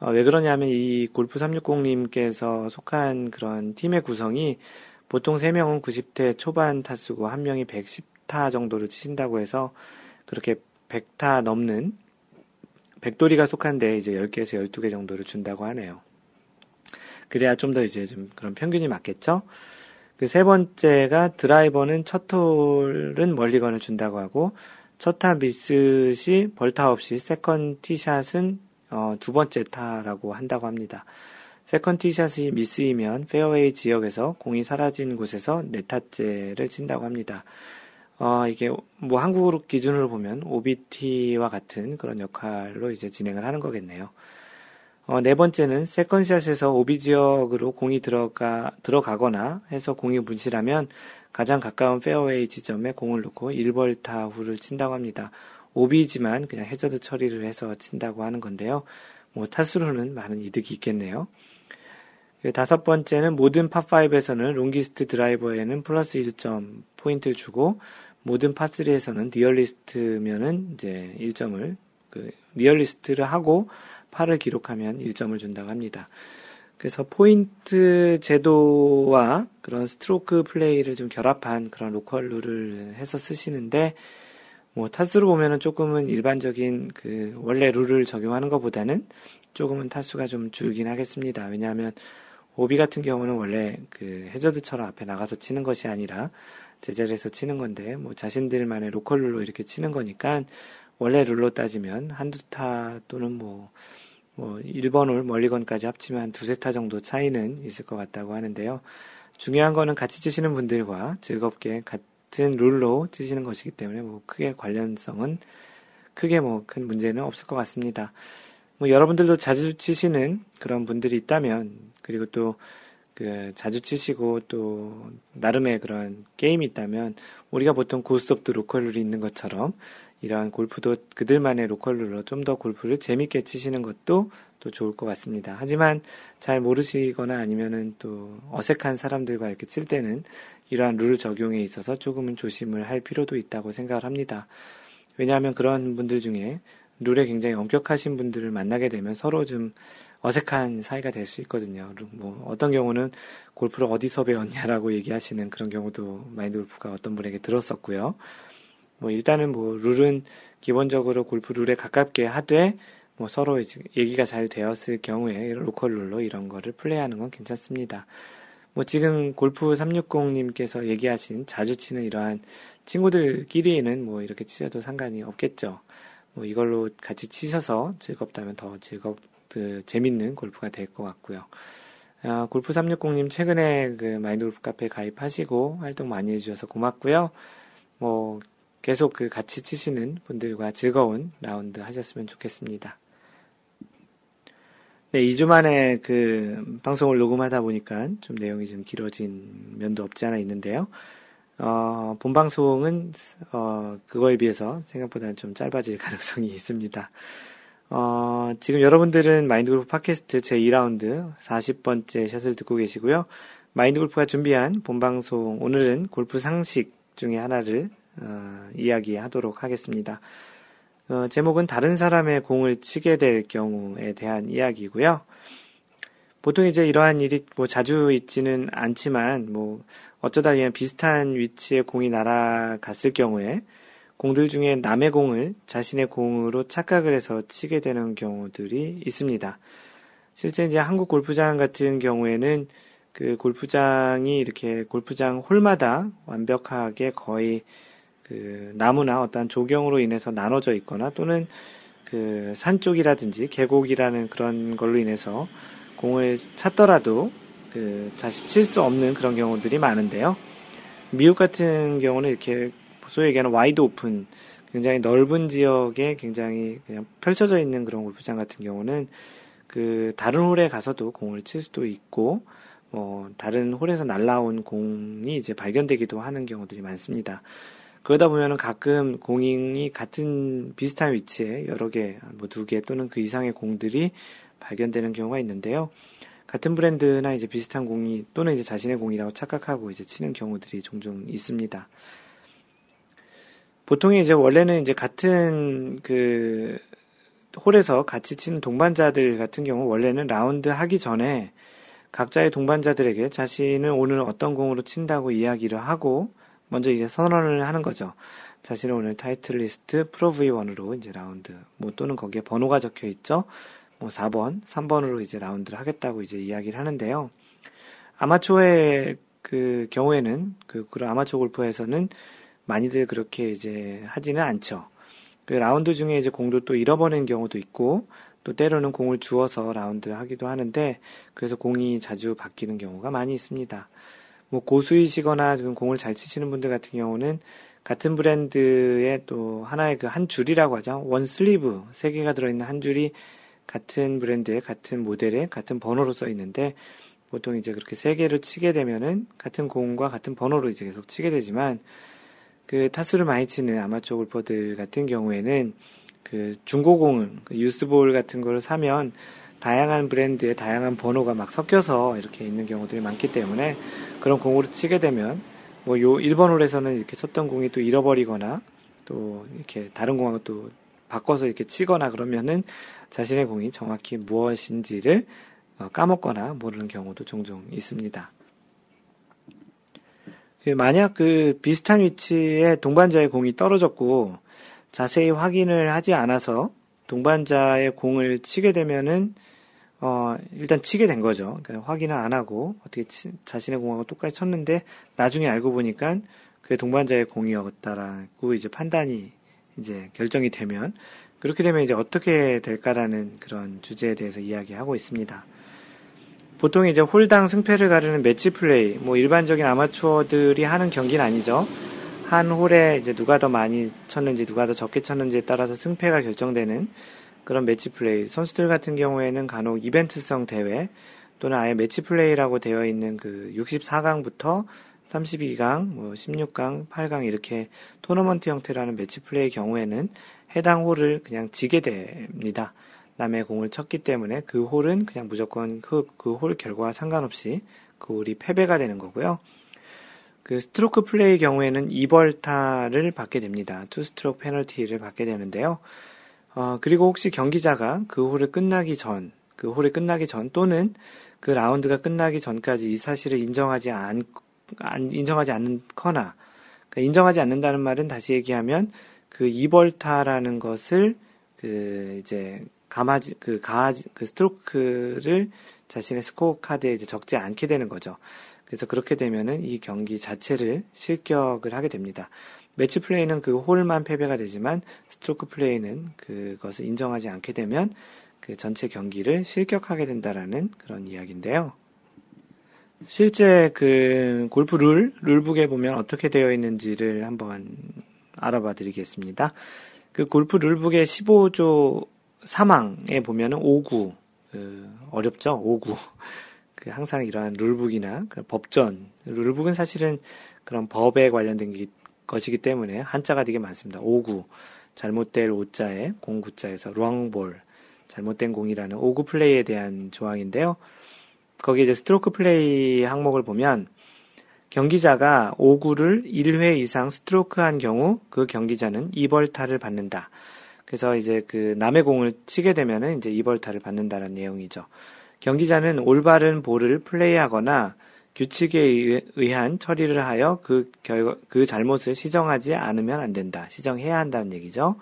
어, 왜 그러냐면 이 골프 삼백육십님께서 속한 그런 팀의 구성이 보통 세 명은 구십 대 초반 타수고 한 명이 백십 타 정도를 치신다고 해서 그렇게 백 타 넘는 백돌이가 속한 데에 이제 열 개에서 열두 개 정도를 준다고 하네요. 그래야 좀 더 이제 좀 그런 평균이 맞겠죠? 그 세 번째가 드라이버는 첫 홀은 멀리건을 준다고 하고 첫 타 미스 시 벌타 없이 세컨 티샷은 어, 두 번째 타라고 한다고 합니다. 세컨 티샷이 미스이면 페어웨이 지역에서 공이 사라진 곳에서 네 타째를 친다고 합니다. 어, 이게 뭐 한국으로 기준으로 보면 오 비 티와 같은 그런 역할로 이제 진행을 하는 거겠네요. 어, 네 번째는 세컨 샷에서 오비 지역으로 공이 들어가 들어가거나 해서 공이 분실하면 가장 가까운 페어웨이 지점에 공을 놓고 일 벌타 후를 친다고 합니다. 오비지만 그냥 해저드 처리를 해서 친다고 하는 건데요. 뭐 타수로는 많은 이득이 있겠네요. 다섯 번째는 모든 팝오에서는 롱기스트 드라이버에는 플러스 일 점 포인트를 주고 모든 팝쓰리에서는 디얼리스트면은 이제 일 점을 그 리얼리스트를 하고 팔을 기록하면 일 점을 준다고 합니다. 그래서 포인트 제도와 그런 스트로크 플레이를 좀 결합한 그런 로컬 룰을 해서 쓰시는데, 뭐 타수로 보면은 조금은 일반적인 그 원래 룰을 적용하는 것보다는 조금은 타수가 좀 줄긴 하겠습니다. 왜냐하면 오비 같은 경우는 원래 그 해저드처럼 앞에 나가서 치는 것이 아니라 제자리에서 치는 건데, 뭐 자신들만의 로컬 룰로 이렇게 치는 거니까 원래 룰로 따지면 한두 타 또는 뭐 뭐 일 번 홀 멀리건까지 합치면 한 두세 타 정도 차이는 있을 것 같다고 하는데요. 중요한 거는 같이 치시는 분들과 즐겁게 같은 룰로 치시는 것이기 때문에 뭐 크게 관련성은 크게 뭐 큰 문제는 없을 것 같습니다. 뭐 여러분들도 자주 치시는 그런 분들이 있다면, 그리고 또 그 자주 치시고 또 나름의 그런 게임이 있다면, 우리가 보통 고스트 오브 로컬 룰이 있는 것처럼 이러한 골프도 그들만의 로컬 룰로 좀 더 골프를 재밌게 치시는 것도 또 좋을 것 같습니다. 하지만 잘 모르시거나 아니면은 또 어색한 사람들과 이렇게 칠 때는 이러한 룰 적용에 있어서 조금은 조심을 할 필요도 있다고 생각을 합니다. 왜냐하면 그런 분들 중에 룰에 굉장히 엄격하신 분들을 만나게 되면 서로 좀 어색한 사이가 될 수 있거든요. 뭐 어떤 경우는 골프를 어디서 배웠냐라고 얘기하시는 그런 경우도 마인드골프가 어떤 분에게 들었었고요. 뭐 일단은 뭐 룰은 기본적으로 골프 룰에 가깝게 하되, 뭐 서로 얘기가 잘 되었을 경우에 로컬 룰로 이런 거를 플레이하는 건 괜찮습니다. 뭐 지금 골프 삼백육십 님께서 얘기하신 자주 치는 이러한 친구들끼리는 뭐 이렇게 치셔도 상관이 없겠죠. 뭐 이걸로 같이 치셔서 즐겁다면 더 즐겁, 그 재밌는 골프가 될 것 같고요. 아, 골프 삼백육십 님 최근에 그 마인드골프 카페 가입하시고 활동 많이 해주셔서 고맙고요. 뭐 계속 그 같이 치시는 분들과 즐거운 라운드 하셨으면 좋겠습니다. 네, 이 주 만에 그 방송을 녹음하다 보니까 좀 내용이 좀 길어진 면도 없지 않아 있는데요. 어, 본 방송은, 어, 그거에 비해서 생각보다는 좀 짧아질 가능성이 있습니다. 어, 지금 여러분들은 마인드골프 팟캐스트 제이 라운드 사십 번째 샷을 듣고 계시고요. 마인드골프가 준비한 본 방송, 오늘은 골프 상식 중에 하나를 어, 이야기하도록 하겠습니다. 어, 제목은 다른 사람의 공을 치게 될 경우에 대한 이야기고요. 보통 이제 이러한 일이 뭐 자주 있지는 않지만, 뭐 어쩌다 그냥 비슷한 위치에 공이 날아갔을 경우에 공들 중에 남의 공을 자신의 공으로 착각을 해서 치게 되는 경우들이 있습니다. 실제 이제 한국 골프장 같은 경우에는 그 골프장이 이렇게 골프장 홀마다 완벽하게 거의 그 나무나 어떤 조경으로 인해서 나눠져 있거나, 또는 그 산 쪽이라든지 계곡이라는 그런 걸로 인해서 공을 찾더라도 그 다시 칠 수 없는 그런 경우들이 많은데요. 미국 같은 경우는 이렇게 소위 얘기하는 와이드 오픈, 굉장히 넓은 지역에 굉장히 그냥 펼쳐져 있는 그런 골프장 같은 경우는 그 다른 홀에 가서도 공을 칠 수도 있고, 뭐 다른 홀에서 날라온 공이 이제 발견되기도 하는 경우들이 많습니다. 그러다 보면은 가끔 공이 같은 비슷한 위치에 여러 개, 뭐 두 개 또는 그 이상의 공들이 발견되는 경우가 있는데요. 같은 브랜드나 이제 비슷한 공이 또는 이제 자신의 공이라고 착각하고 이제 치는 경우들이 종종 있습니다. 보통에 이제 원래는 이제 같은 그 홀에서 같이 치는 동반자들 같은 경우 원래는 라운드 하기 전에 각자의 동반자들에게 자신은 오늘 어떤 공으로 친다고 이야기를 하고 먼저 이제 선언을 하는 거죠. 자신은 오늘 타이틀리스트 프로 브이원으로 이제 라운드, 뭐 또는 거기에 번호가 적혀 있죠. 뭐 사 번, 삼 번으로 이제 라운드를 하겠다고 이제 이야기를 하는데요. 아마추어의 그 경우에는, 그, 그런 아마추어 골프에서는 많이들 그렇게 이제 하지는 않죠. 그 라운드 중에 이제 공도 또 잃어버리는 경우도 있고, 또 때로는 공을 주워서 라운드를 하기도 하는데, 그래서 공이 자주 바뀌는 경우가 많이 있습니다. 뭐 고수이시거나 지금 공을 잘 치시는 분들 같은 경우는 같은 브랜드의 또 하나의 그 한 줄이라고 하죠. 원 슬리브, 세 개가 들어있는 한 줄이 같은 브랜드에, 같은 모델에, 같은 번호로 써 있는데, 보통 이제 그렇게 세 개를 치게 되면은 같은 공과 같은 번호로 이제 계속 치게 되지만, 그 타수를 많이 치는 아마추어 골퍼들 같은 경우에는 그 중고공은, 그 유스볼 같은 거를 사면 다양한 브랜드의 다양한 번호가 막 섞여서 이렇게 있는 경우들이 많기 때문에, 그런 공으로 치게 되면 뭐 요 일 번 홀에서는 이렇게 쳤던 공이 또 잃어버리거나, 또 이렇게 다른 공하고 또 바꿔서 이렇게 치거나 그러면은 자신의 공이 정확히 무엇인지를 까먹거나 모르는 경우도 종종 있습니다. 만약 그 비슷한 위치에 동반자의 공이 떨어졌고 자세히 확인을 하지 않아서 동반자의 공을 치게 되면은 어, 일단 치게 된 거죠. 그러니까 확인을 안 하고 어떻게 치, 자신의 공하고 똑같이 쳤는데 나중에 알고 보니까 그게 동반자의 공이었다라고 이제 판단이 이제 결정이 되면 그렇게 되면 이제 어떻게 될까라는 그런 주제에 대해서 이야기하고 있습니다. 보통 이제 홀당 승패를 가르는 매치 플레이, 뭐 일반적인 아마추어들이 하는 경기는 아니죠. 한 홀에 이제 누가 더 많이 쳤는지 누가 더 적게 쳤는지에 따라서 승패가 결정되는 그런 매치 플레이. 선수들 같은 경우에는 간혹 이벤트성 대회 또는 아예 매치 플레이라고 되어 있는 그 육십사 강부터 삼십이 강, 뭐 십육 강, 팔 강 이렇게 토너먼트 형태라는 매치 플레이 경우에는 해당 홀을 그냥 지게 됩니다. 남의 공을 쳤기 때문에 그 홀은 그냥 무조건 그, 그 홀 결과와 상관없이 그 홀이 패배가 되는 거고요. 그 스트로크 플레이 경우에는 이 벌타를 받게 됩니다. 투 스트로크 페널티를 받게 되는데요. 어, 그리고 혹시 경기자가 그 홀을 끝나기 전, 그 홀이 끝나기 전 또는 그 라운드가 끝나기 전까지 이 사실을 인정하지 않, 안, 인정하지 않거나, 그러니까 인정하지 않는다는 말은 다시 얘기하면 그 이 벌타라는 것을 그 이제 감하지, 그, 가하지, 그 스트로크를 자신의 스코어 카드에 이제 적지 않게 되는 거죠. 그래서 그렇게 되면은 이 경기 자체를 실격을 하게 됩니다. 매치 플레이는 그 홀만 패배가 되지만 스트로크 플레이는 그것을 인정하지 않게 되면 그 전체 경기를 실격하게 된다라는 그런 이야기인데요. 실제 그 골프 룰, 룰북에 보면 어떻게 되어 있는지를 한번 알아봐 드리겠습니다. 그 골프 룰북의 십오 조 삼 항에 보면은 오 구, 그, 어렵죠? 오 구. 그, 항상 이러한 룰북이나, 그, 법전. 룰북은 사실은 그런 법에 관련된 기, 것이기 때문에 한자가 되게 많습니다. 오 구. 잘못될 오 자에, 공 구 자에서 롱볼. 잘못된 공이라는 오 구 플레이에 대한 조항인데요. 거기에 이제 스트로크 플레이 항목을 보면, 경기자가 오 구를 일 회 이상 스트로크 한 경우, 그 경기자는 이 벌타를 받는다. 그래서 이제 그 남의 공을 치게 되면은 이제 이 벌타를 받는다는 내용이죠. 경기자는 올바른 볼을 플레이하거나 규칙에 의한 처리를 하여 그 결과, 그 잘못을 시정하지 않으면 안 된다. 시정해야 한다는 얘기죠.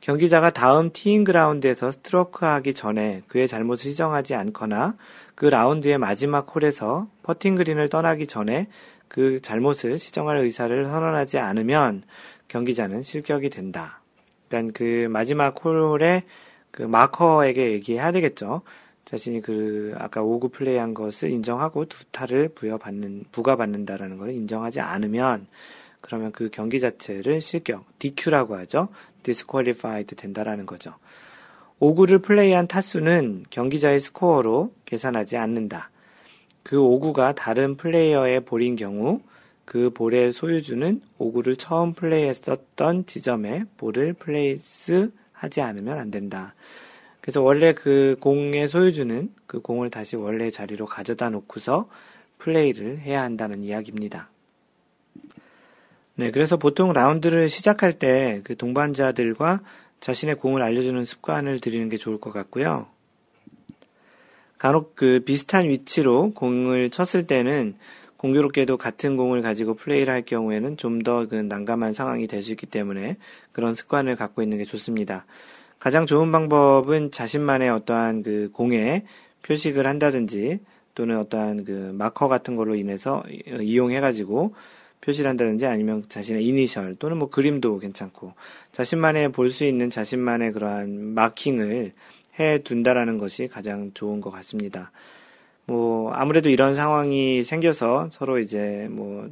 경기자가 다음 티잉 그라운드에서 스트로크하기 전에 그의 잘못을 시정하지 않거나 그 라운드의 마지막 홀에서 퍼팅 그린을 떠나기 전에 그 잘못을 시정할 의사를 선언하지 않으면 경기자는 실격이 된다. 그러니까 그 마지막 홀에 그 마커에게 얘기해야 되겠죠. 자신이 그 아까 오 구 플레이한 것을 인정하고 두 타를 부여받는 부과받는다라는 걸 인정하지 않으면 그러면 그 경기 자체를 실격, 디 큐라고 하죠. 디스퀄리파이드 된다라는 거죠. 오 구를 플레이한 타수는 경기자의 스코어로 계산하지 않는다. 그 오 구가 다른 플레이어의 볼인 경우 그 볼의 소유주는 오 구를 처음 플레이했었던 지점에 볼을 플레이스 하지 않으면 안 된다. 그래서 원래 그 공의 소유주는 그 공을 다시 원래 자리로 가져다 놓고서 플레이를 해야 한다는 이야기입니다. 네, 그래서 보통 라운드를 시작할 때 그 동반자들과 자신의 공을 알려주는 습관을 들이는 게 좋을 것 같고요. 간혹 그 비슷한 위치로 공을 쳤을 때는 공교롭게도 같은 공을 가지고 플레이를 할 경우에는 좀 더 그 난감한 상황이 될 수 있기 때문에 그런 습관을 갖고 있는 게 좋습니다. 가장 좋은 방법은 자신만의 어떠한 그 공에 표식을 한다든지 또는 어떠한 그 마커 같은 걸로 인해서 이용해가지고 표시를 한다든지 아니면 자신의 이니셜 또는 뭐 그림도 괜찮고 자신만의 볼 수 있는 자신만의 그러한 마킹을 해 둔다라는 것이 가장 좋은 것 같습니다. 뭐, 아무래도 이런 상황이 생겨서 서로 이제, 뭐,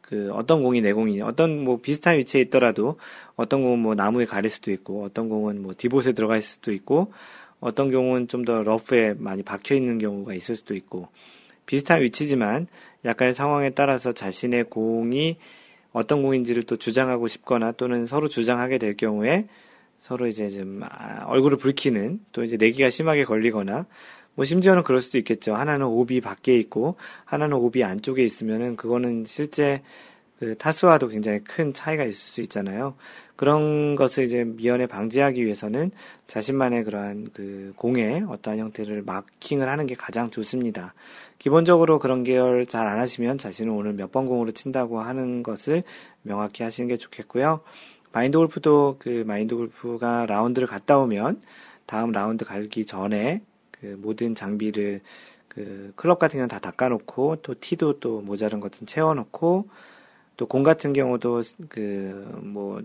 그, 어떤 공이 내 공이냐, 어떤 뭐 비슷한 위치에 있더라도 어떤 공은 뭐 나무에 가릴 수도 있고, 어떤 공은 뭐 디봇에 들어갈 수도 있고, 어떤 경우는 좀 더 러프에 많이 박혀 있는 경우가 있을 수도 있고, 비슷한 위치지만 약간의 상황에 따라서 자신의 공이 어떤 공인지를 또 주장하고 싶거나 또는 서로 주장하게 될 경우에 서로 이제 좀 얼굴을 붉히는 또 이제 내기가 심하게 걸리거나 뭐 심지어는 그럴 수도 있겠죠. 하나는 오비 밖에 있고 하나는 오비 안쪽에 있으면은 그거는 실제 그 타수와도 굉장히 큰 차이가 있을 수 있잖아요. 그런 것을 이제 미연에 방지하기 위해서는 자신만의 그러한 그 공의 어떠한 형태를 마킹을 하는 게 가장 좋습니다. 기본적으로 그런 계열 잘 안 하시면 자신은 오늘 몇 번 공으로 친다고 하는 것을 명확히 하시는 게 좋겠고요. 마인드 골프도 그 마인드 골프가 라운드를 갔다 오면 다음 라운드 가기 전에 그 모든 장비를 그 클럽 같은 경우는 다 닦아놓고 또 티도 또 모자른 것은 채워놓고 또 공 같은 경우도 그 뭐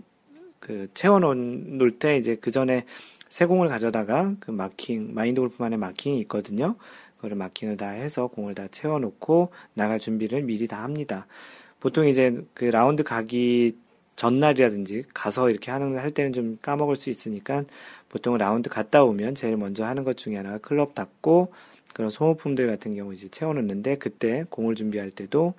그 채워놓을 때 이제 그 전에 새 공을 가져다가 그 마킹 마인드 골프만의 마킹이 있거든요. 그걸 마킹을 다 해서 공을 다 채워놓고 나갈 준비를 미리 다 합니다. 보통 이제 그 라운드 가기 전날이라든지 가서 이렇게 하는 할 때는 좀 까먹을 수 있으니까 보통 라운드 갔다 오면 제일 먼저 하는 것 중에 하나가 클럽 닦고 그런 소모품들 같은 경우 이제 채워놓는데 그때 공을 준비할 때도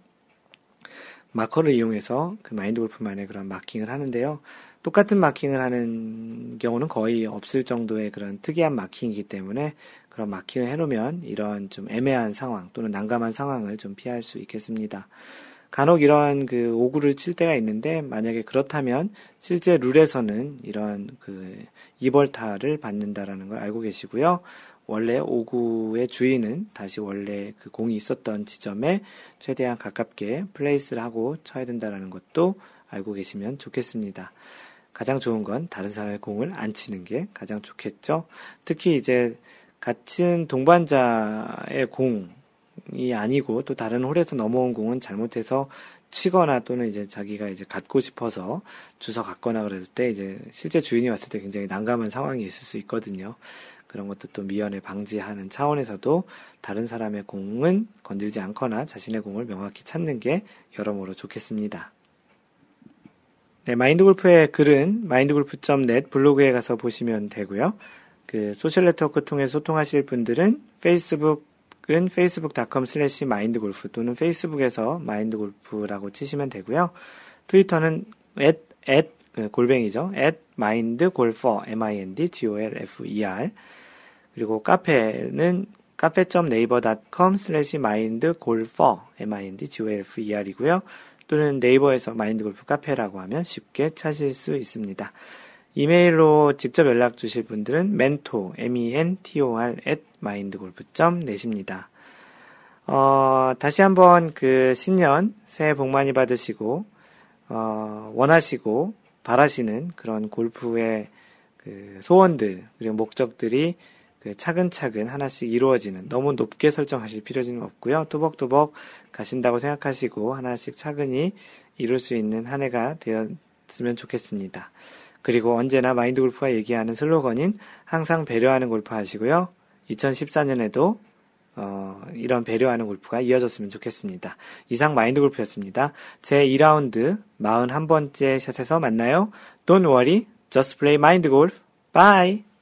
마커를 이용해서 그 마인드 골프만의 그런 마킹을 하는데요. 똑같은 마킹을 하는 경우는 거의 없을 정도의 그런 특이한 마킹이기 때문에 그런 마킹을 해놓으면 이런 좀 애매한 상황 또는 난감한 상황을 좀 피할 수 있겠습니다. 간혹 이러한 그 오구를 칠 때가 있는데 만약에 그렇다면 실제 룰에서는 이런 그 이벌타를 받는다라는 걸 알고 계시고요. 원래 오구의 주인은 다시 원래 그 공이 있었던 지점에 최대한 가깝게 플레이스를 하고 쳐야 된다라는 것도 알고 계시면 좋겠습니다. 가장 좋은 건 다른 사람의 공을 안 치는 게 가장 좋겠죠. 특히 이제 같은 동반자의 공이 아니고 또 다른 홀에서 넘어온 공은 잘못해서 치거나 또는 이제 자기가 이제 갖고 싶어서 주워 갔거나 그랬을 때 이제 실제 주인이 왔을 때 굉장히 난감한 상황이 있을 수 있거든요. 그런 것도 또 미연에 방지하는 차원에서도 다른 사람의 공은 건들지 않거나 자신의 공을 명확히 찾는 게 여러모로 좋겠습니다. 네, 마인드골프의 글은 마인드골프 닷 넷 블로그에 가서 보시면 되고요. 그 소셜 네트워크 통해 소통하실 분들은 페이스북은 페이스북 닷 컴 슬래시 마인드골프 또는 페이스북에서 마인드골프라고 치시면 되고요. 트위터는 at, at 골뱅이죠. at 마인드골퍼 엠 아이 엔 디 지 오 엘 에프 이 알 그리고 카페는 카페 닷 네이버 닷 컴 슬래시 마인드골퍼 엠 아이 엔 디 지 오 엘 에프 이 알 이고요. 또는 네이버에서 마인드골프 카페라고 하면 쉽게 찾을 수 있습니다. 이메일로 직접 연락 주실 분들은 mentor, 엠 이 엔 티 오 알 앳 마인드골프 닷 넷입니다. 어, 다시 한번 그 신년 새해 복 많이 받으시고 어, 원하시고 바라시는 그런 골프의 그 소원들 그리고 목적들이 그 차근차근 하나씩 이루어지는 너무 높게 설정하실 필요는 없고요. 또벅또벅 가신다고 생각하시고 하나씩 차근히 이룰 수 있는 한 해가 되었으면 좋겠습니다. 그리고 언제나 마인드 골프가 얘기하는 슬로건인 항상 배려하는 골프 하시고요. 이천십사 년에도 어, 이런 배려하는 골프가 이어졌으면 좋겠습니다. 이상 마인드 골프였습니다. 제이 라운드 사십일 번째 샷에서 만나요. Don't worry, just play mind golf. Bye!